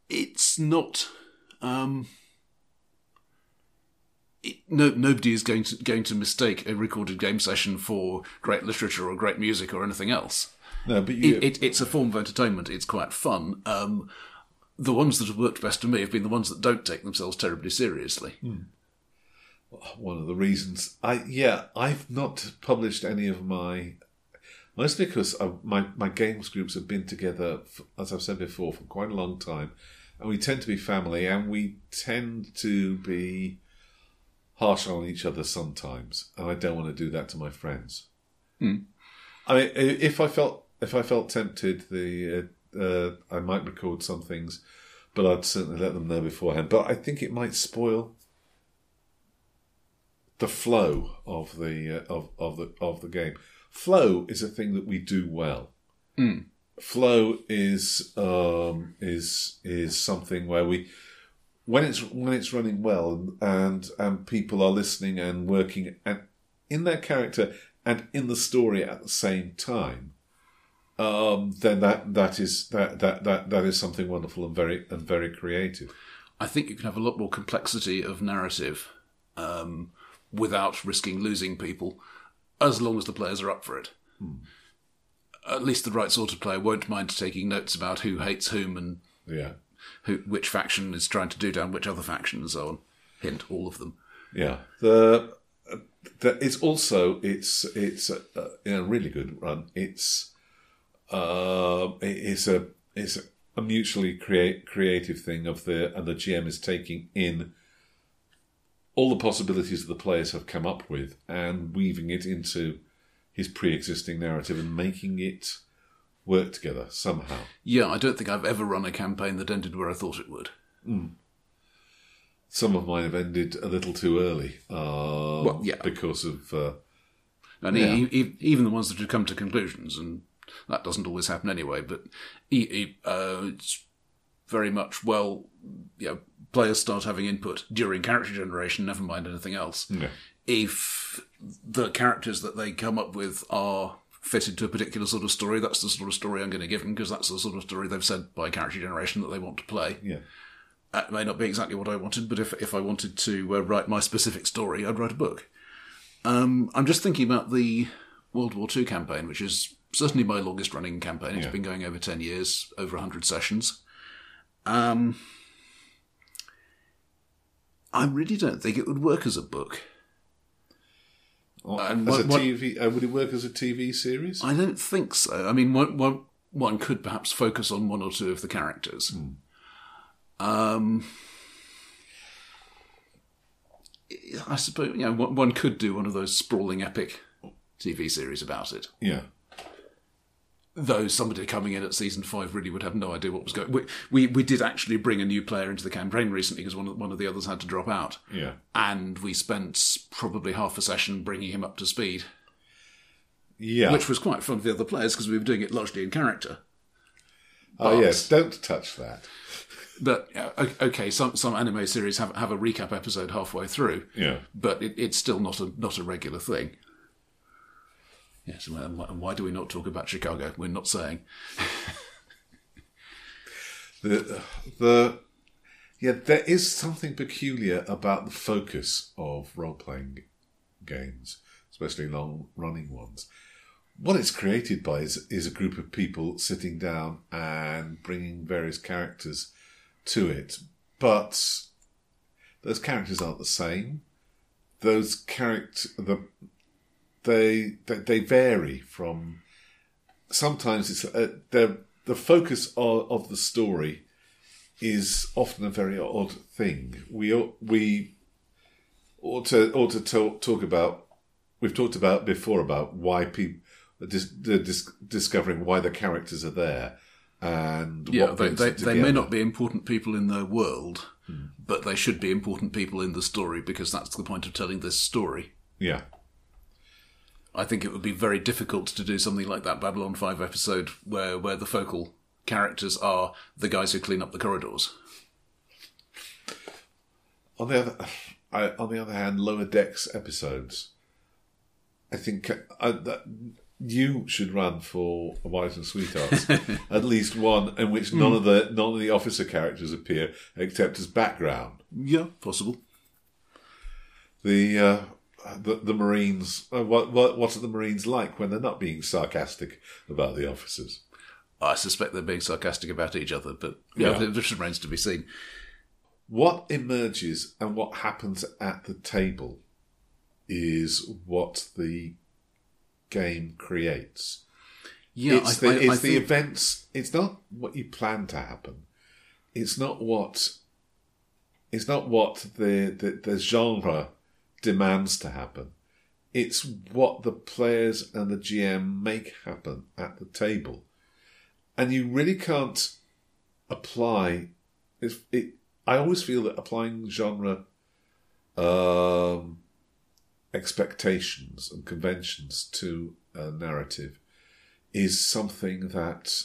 it's not. Nobody is going to mistake a recorded game session for great literature or great music or anything else. No, but it's a form of entertainment. It's quite fun. The ones that have worked best for me have been the ones that don't take themselves terribly seriously. Mm. One of the reasons... I've not published any of my... Mostly because my games groups have been together, as I've said before, for quite a long time. And we tend to be family, and we tend to be harsh on each other sometimes. And I don't want to do that to my friends. Mm. I mean, if I felt tempted, I might record some things, but I'd certainly let them know beforehand. But I think it might spoil the flow of the game. Flow is a thing that we do well. Mm. Flow is something where we, when it's running well and people are listening and working and in their character and in the story at the same time. Then that is something wonderful and very creative. I think you can have a lot more complexity of narrative without risking losing people, as long as the players are up for it. Hmm. At least the right sort of player won't mind taking notes about who hates whom and which faction is trying to do down which other faction and so on. Hint, all of them. Yeah. It's also in a really good run. It's a mutually creative thing and the GM is taking in all the possibilities that the players have come up with and weaving it into his pre-existing narrative and making it work together somehow. Yeah, I don't think I've ever run a campaign that ended where I thought it would. Mm. Some of mine have ended a little too early because of... even the ones that have come to conclusions and... That doesn't always happen anyway, but it's very much, players start having input during character generation, never mind anything else. Yeah. If if the characters that they come up with are fit into a particular sort of story, that's the sort of story I'm going to give them, because that's the sort of story they've said by character generation that they want to play. Yeah. That may not be exactly what I wanted, but if I wanted to write my specific story, I'd write a book. I'm just thinking about the World War II campaign, which is certainly my longest-running campaign. It's been going over 10 years, over 100 sessions. I really don't think it would work as a book. Or would it work as a TV series? I don't think so. I mean, one could perhaps focus on one or two of the characters. Mm. I suppose one could do one of those sprawling epic TV series about it. Yeah. Though somebody coming in at season 5 really would have no idea what was going. We did actually bring a new player into the campaign recently because one of the others had to drop out. Yeah. And we spent probably half a session bringing him up to speed. Yeah. Which was quite fun for the other players because we were doing it largely in character. Oh, but, yes, don't touch that. But, okay, some anime series have a recap episode halfway through. Yeah. But it's still not a regular thing. Yes, and why do we not talk about Chicago? We're not saying. There is something peculiar about the focus of role-playing games, especially long-running ones. What it's created by is a group of people sitting down and bringing various characters to it. But those characters aren't the same. Those characters... They vary from... Sometimes it's the focus of the story is often a very odd thing. We ought to talk about... We've talked about before about why people... Discovering why the characters are there and what brings them together. They may not be important people in their world, but they should be important people in the story because that's the point of telling this story. Yeah. I think it would be very difficult to do something like that Babylon 5 episode where the focal characters are the guys who clean up the corridors. On the other hand, Lower Decks episodes. I think that you should run for Wives and Sweethearts, at least one in which none of the officer characters appear except as background. Yeah, possible. The Marines. What are the Marines like when they're not being sarcastic about the officers? I suspect they're being sarcastic about each other, but it just remains to be seen. What emerges and what happens at the table is what the game creates. Yeah, I think events. It's not what you plan to happen. It's not what the genre demands to happen. It's what the players and the GM make happen at the table. And you really can't apply... I always feel that applying genre expectations and conventions to a narrative is something that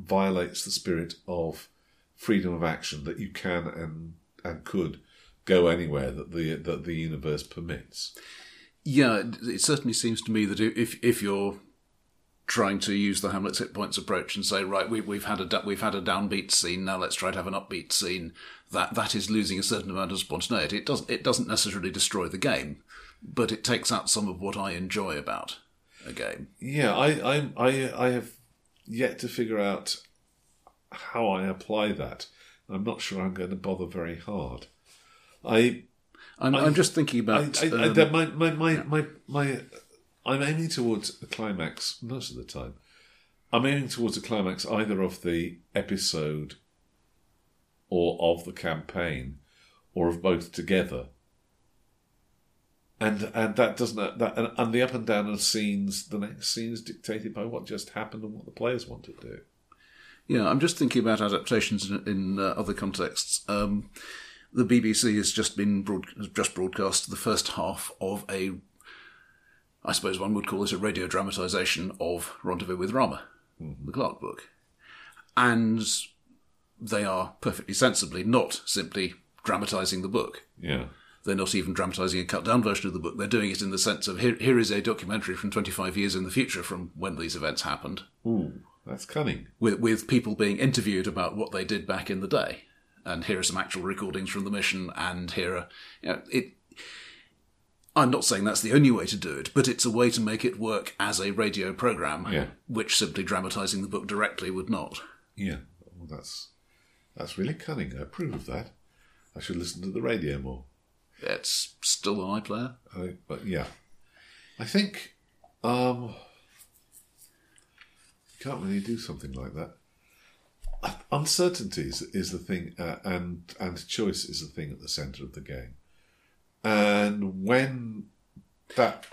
violates the spirit of freedom of action that you can and could go anywhere that the universe permits. Yeah, it certainly seems to me that if you're trying to use the Hamlet's Hit Points approach and say, right, we've had a downbeat scene, now let's try to have an upbeat scene, that is losing a certain amount of spontaneity. It doesn't necessarily destroy the game, but it takes out some of what I enjoy about a game. Yeah, I have yet to figure out how I apply that. I'm not sure I'm going to bother very hard. I'm just thinking about... I'm aiming towards a climax most of the time. I'm aiming towards a climax either of the episode or of the campaign or of both together. And that doesn't... And the up and down of scenes, the next scene is dictated by what just happened and what the players want to do. Yeah, I'm just thinking about adaptations in other contexts. The BBC has just broadcast the first half of a, I suppose one would call it a radio dramatisation of Rendezvous with Rama, the Clarke book. And they are perfectly sensibly not simply dramatising the book. Yeah. They're not even dramatising a cut-down version of the book. They're doing it in the sense of, here is a documentary from 25 years in the future from when these events happened. Ooh, that's cunning. With people being interviewed about what they did back in the day. And here are some actual recordings from the mission, and here are... You know, I'm not saying that's the only way to do it, but it's a way to make it work as a radio programme, yeah, which simply dramatising the book directly would not. Yeah, well, that's really cunning. I approve of that. I should listen to the radio more. It's still on iPlayer. But yeah. I think you can't really do something like that. Uncertainty is the thing, and choice is the thing at the centre of the game. And when that...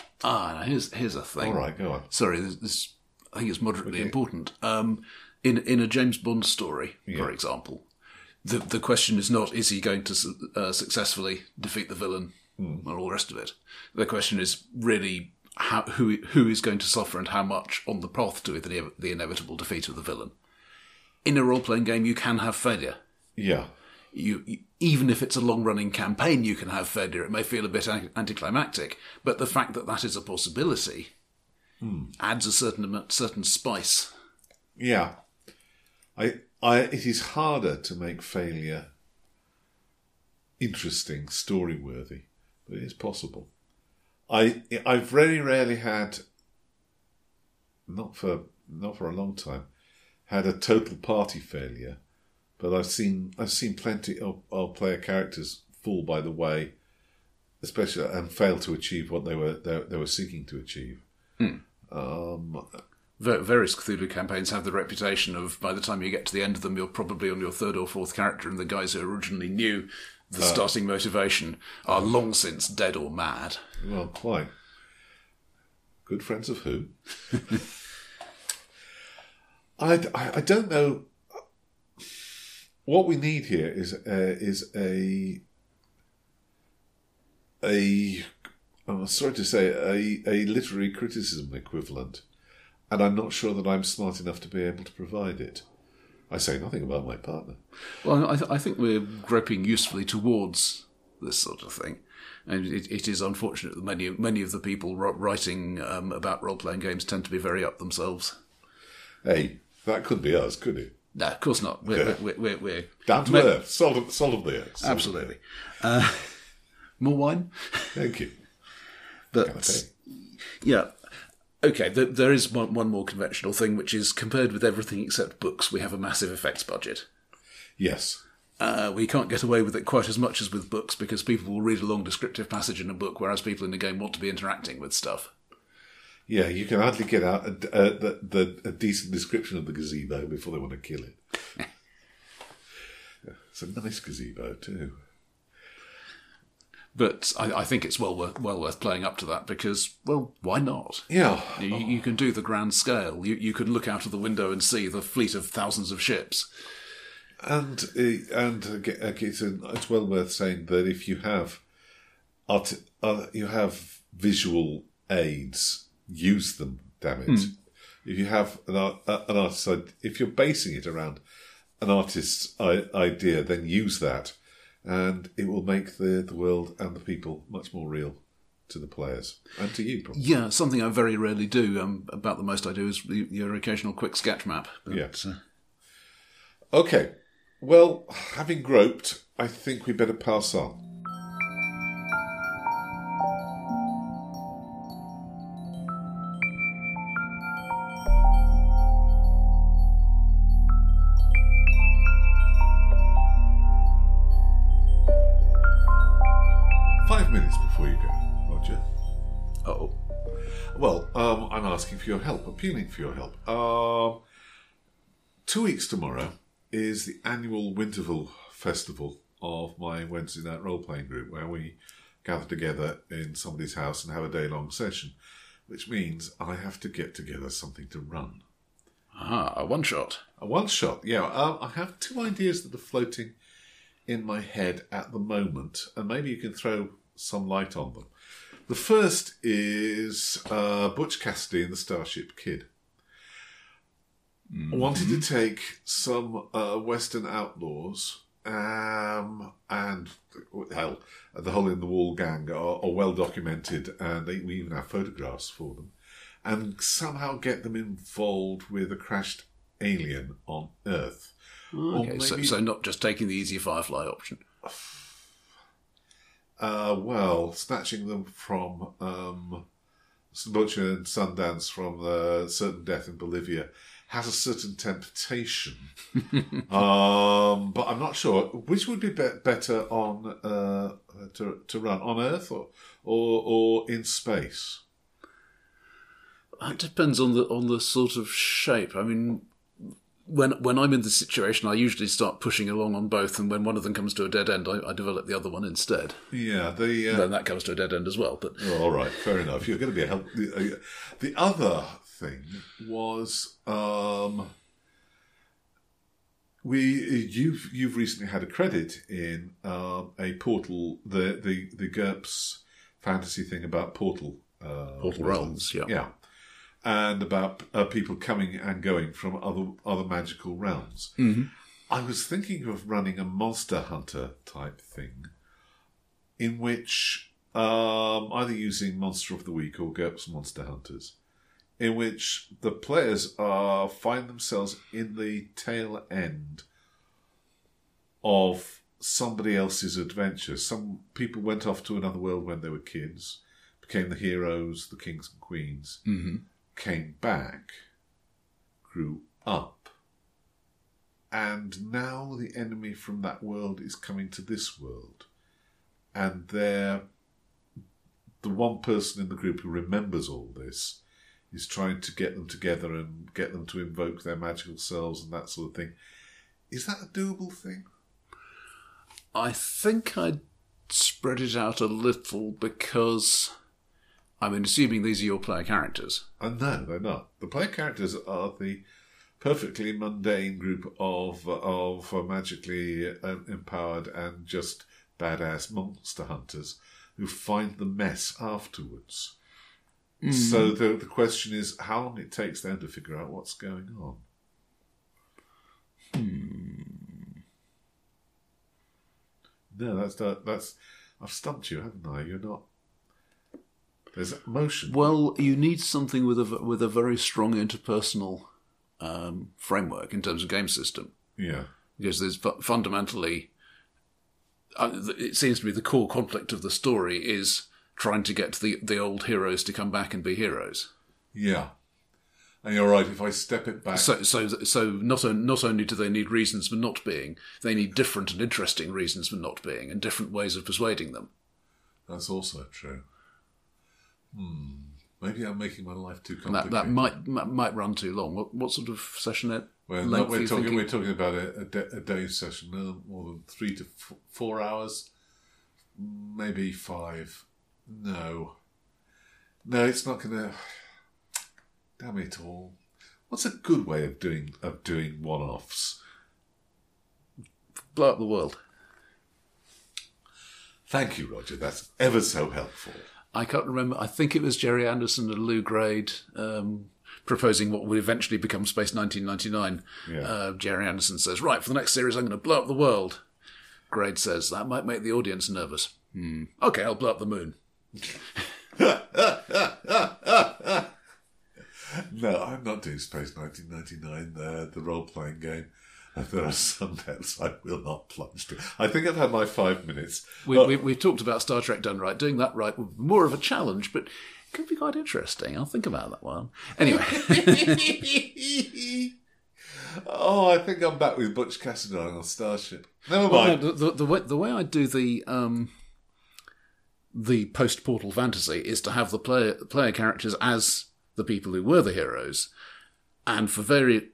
here's a thing. All right, go on. Sorry, this I think it's moderately important. In a James Bond story, for example, the question is not, is he going to successfully defeat the villain or all the rest of it? The question is really who is going to suffer and how much on the path to the inevitable defeat of the villain. In a role-playing game, you can have failure. Yeah. You even if it's a long-running campaign, you can have failure. It may feel a bit anticlimactic, but the fact that is a possibility adds a certain spice. Yeah, it is harder to make failure interesting, story-worthy, but it is possible. I very rarely had, not for a long time, had a total party failure. But I've seen plenty of player characters fall by the way, especially and fail to achieve what they were seeking to achieve. Mm. Various Cthulhu campaigns have the reputation of, by the time you get to the end of them, you're probably on your third or fourth character, and the guys who originally knew the starting motivation are long since dead or mad. Well, quite. Good friends of who? I don't know. What we need here is a I'm sorry to say a literary criticism equivalent, and I'm not sure that I'm smart enough to be able to provide it. I say nothing about my partner. Well, I think we're groping usefully towards this sort of thing, and it is unfortunate that many of the people writing about role playing games tend to be very up themselves. Hey, that could be us, could it? No, of course not. We're down to earth, solidly earth. Absolutely. More wine? Thank you. But, yeah, okay, there is one more conventional thing, which is, compared with everything except books, we have a massive effects budget. Yes. We can't get away with it quite as much as with books, because people will read a long descriptive passage in a book, whereas people in the game want to be interacting with stuff. Yeah, you can hardly get out a decent description of the gazebo before they want to kill it. It's a nice gazebo too. But I think it's well worth playing up to that, because, well, why not? Yeah. You can do the grand scale. You can look out of the window and see the fleet of thousands of ships. And it's well worth saying that if you have visual aids, use them, damn it. Mm. If you have an artist's idea, if you're basing it around an artist's idea, then use that. And it will make the world and the people much more real to the players. And to you, probably. Yeah, something I very rarely do. About the most I do is your occasional quick sketch map. But, yeah. Okay. Well, having groped, I think we better pass on. I'm asking for your help, appealing for your help. 2 weeks tomorrow is the annual Winterval Festival of my Wednesday night role-playing group, where we gather together in somebody's house and have a day-long session, which means I have to get together something to run. Ah, a one-shot. A one-shot, yeah. I have two ideas that are floating in my head at the moment, and maybe you can throw some light on them. The first is Butch Cassidy and the Starship Kid. Mm-hmm. Wanted to take some Western outlaws And hell, the Hole in the Wall gang are well documented, and we even have photographs for them, and somehow get them involved with a crashed alien on Earth. Okay, maybe... so not just taking the easy Firefly option. Well, snatching them from Vulture and Sundance from the certain death in Bolivia has a certain temptation. But I'm not sure. Which would be better on to run? On Earth or in space? It depends on the sort of shape. I mean, when I'm in this situation, I usually start pushing along on both, and when one of them comes to a dead end, I develop the other one instead. Yeah, then that comes to a dead end as well. But all right, fair enough. You're going to be a help. The other thing was you've recently had a credit in a Portal, the GURPS fantasy thing about Portal realms, yeah. And about people coming and going from other magical realms. Mm-hmm. I was thinking of running a Monster Hunter type thing, in which either using Monster of the Week or GURPS Monster Hunters, in which the players find themselves in the tail end of somebody else's adventure. Some people went off to another world when they were kids, became the heroes, the kings and queens. Mm-hmm. Came back, grew up, and now the enemy from that world is coming to this world, and they're the one person in the group who remembers all this is trying to get them together and get them to invoke their magical selves and that sort of thing. Is that a doable thing? I think I'd spread it out a little, because... I mean, assuming these are your player characters. No, they're not. The player characters are the perfectly mundane group of magically empowered and just badass monster hunters who find the mess afterwards. Mm. So the question is how long it takes them to figure out what's going on. Hmm. No, that's I've stumped you, haven't I? You're not. There's emotion. Well, you need something with a very strong interpersonal framework in terms of game system. Yeah, because there's fundamentally, it seems to me, the core conflict of the story is trying to get the old heroes to come back and be heroes. Yeah, and you're right. If I step it back, so not only do they need reasons for not being, they need different and interesting reasons for not being, and different ways of persuading them. That's also true. Maybe I'm making my life too complicated. That might run too long. What sort of session length? Well, we're talking about a day session, no more than 3 to 4 hours, maybe 5. No, it's not going to. Damn it all! What's a good way of doing one-offs? Blow up the world. Thank you, Roger. That's ever so helpful. I can't remember. I think it was Jerry Anderson and Lou Grade proposing what would eventually become Space 1999. Yeah. Jerry Anderson says, right, for the next series, I'm going to blow up the world. Grade says, that might make the audience nervous. Mm. Okay, I'll blow up the moon. No, I'm not doing Space 1999, the role-playing game. There are some depths I will not plunge to. I think I've had my 5 minutes. We've talked about Star Trek done right. Doing that right would be more of a challenge, but it could be quite interesting. I'll think about that one. Anyway. Oh, I think I'm back with Butch Cassidy on Starship. Never mind. Well, the way I do the post-Portal fantasy is to have the player characters as the people who were the heroes. And for very...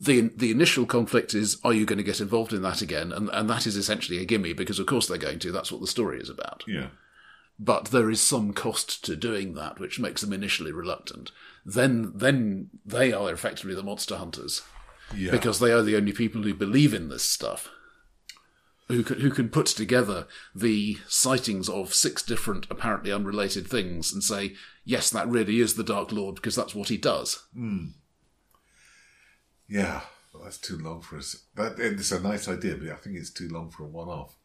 The initial conflict is, are you going to get involved in that again? And that is essentially a gimme, because of course they're going to. That's what the story is about. Yeah. But there is some cost to doing that, which makes them initially reluctant. Then they are effectively the monster hunters. Yeah. Because they are the only people who believe in this stuff, who can put together the sightings of 6 different apparently unrelated things and say, yes, that really is the Dark Lord, because that's what he does. Mm. Yeah, Well, that's too long for us. That is a nice idea, but I think it's too long for a one-off.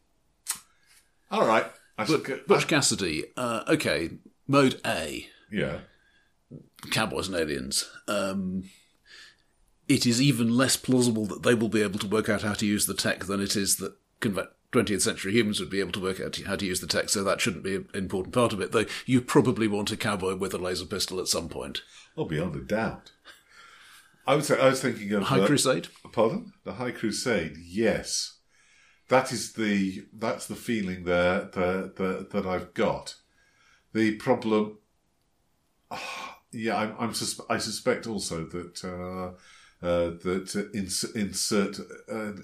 All right. Butch Cassidy. Okay, Mode A. Yeah. Cowboys and aliens. It is even less plausible that they will be able to work out how to use the tech than it is that 20th century humans would be able to work out how to use the tech, so that shouldn't be an important part of it, though you probably want a cowboy with a laser pistol at some point. Oh, beyond a doubt. I would say I was thinking of High Crusade. Pardon? The High Crusade, yes. That's the feeling there that I've got. The problem, I suspect also that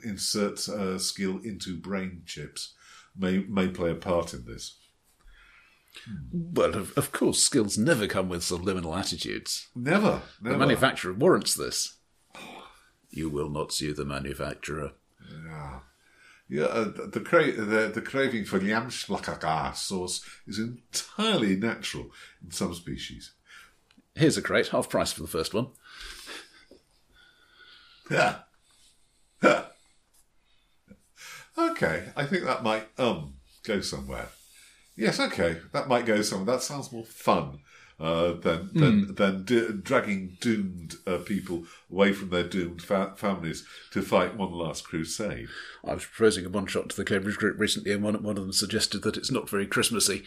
insert skill into brain chips may play a part in this. Well, of course, skills never come with subliminal attitudes. Never. The manufacturer warrants this. You will not sue the manufacturer. Yeah. Yeah, the craving for yamshlakaka sauce is entirely natural in some species. Here's a crate, half price for the first one. Yeah. Okay, I think that might go somewhere. Yes, okay, that might go somewhere. That sounds more fun than dragging doomed people away from their doomed families to fight one last crusade. I was proposing a one-shot to the Cambridge group recently, and one of them suggested that it's not very Christmassy,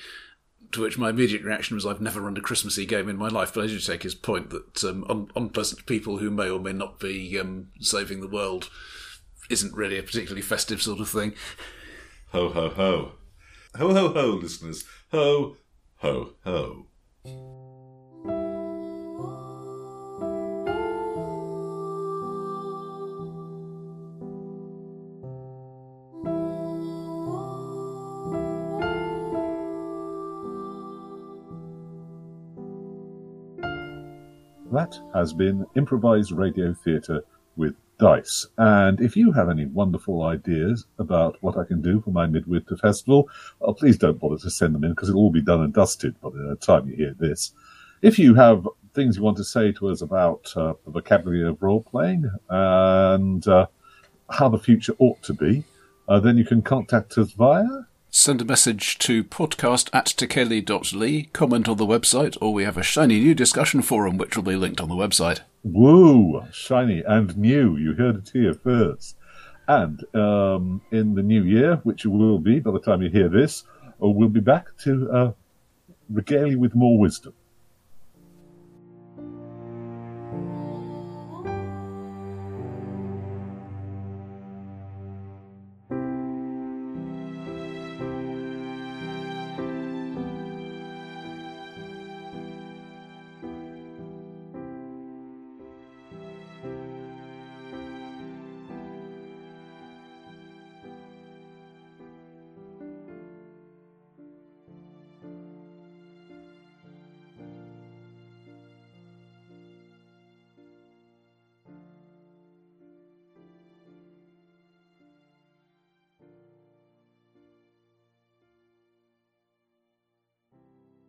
to which my immediate reaction was I've never run a Christmassy game in my life, but I do take his point that unpleasant people who may or may not be saving the world isn't really a particularly festive sort of thing. Ho, ho, ho. Ho, ho, ho, listeners. Ho, ho, ho. That has been Improvised Radio Theatre with Dice. And if you have any wonderful ideas about what I can do for my Midwinter Festival, well, please don't bother to send them in, because it'll all be done and dusted by the time you hear this. If you have things you want to say to us about the vocabulary of role-playing and how the future ought to be, then you can contact us via... Send a message to podcast@tekeli.ly, comment on the website, or we have a shiny new discussion forum which will be linked on the website. Woo! Shiny and new. You heard it here first. And in the new year, which will be by the time you hear this, we'll be back to regale you with more wisdom.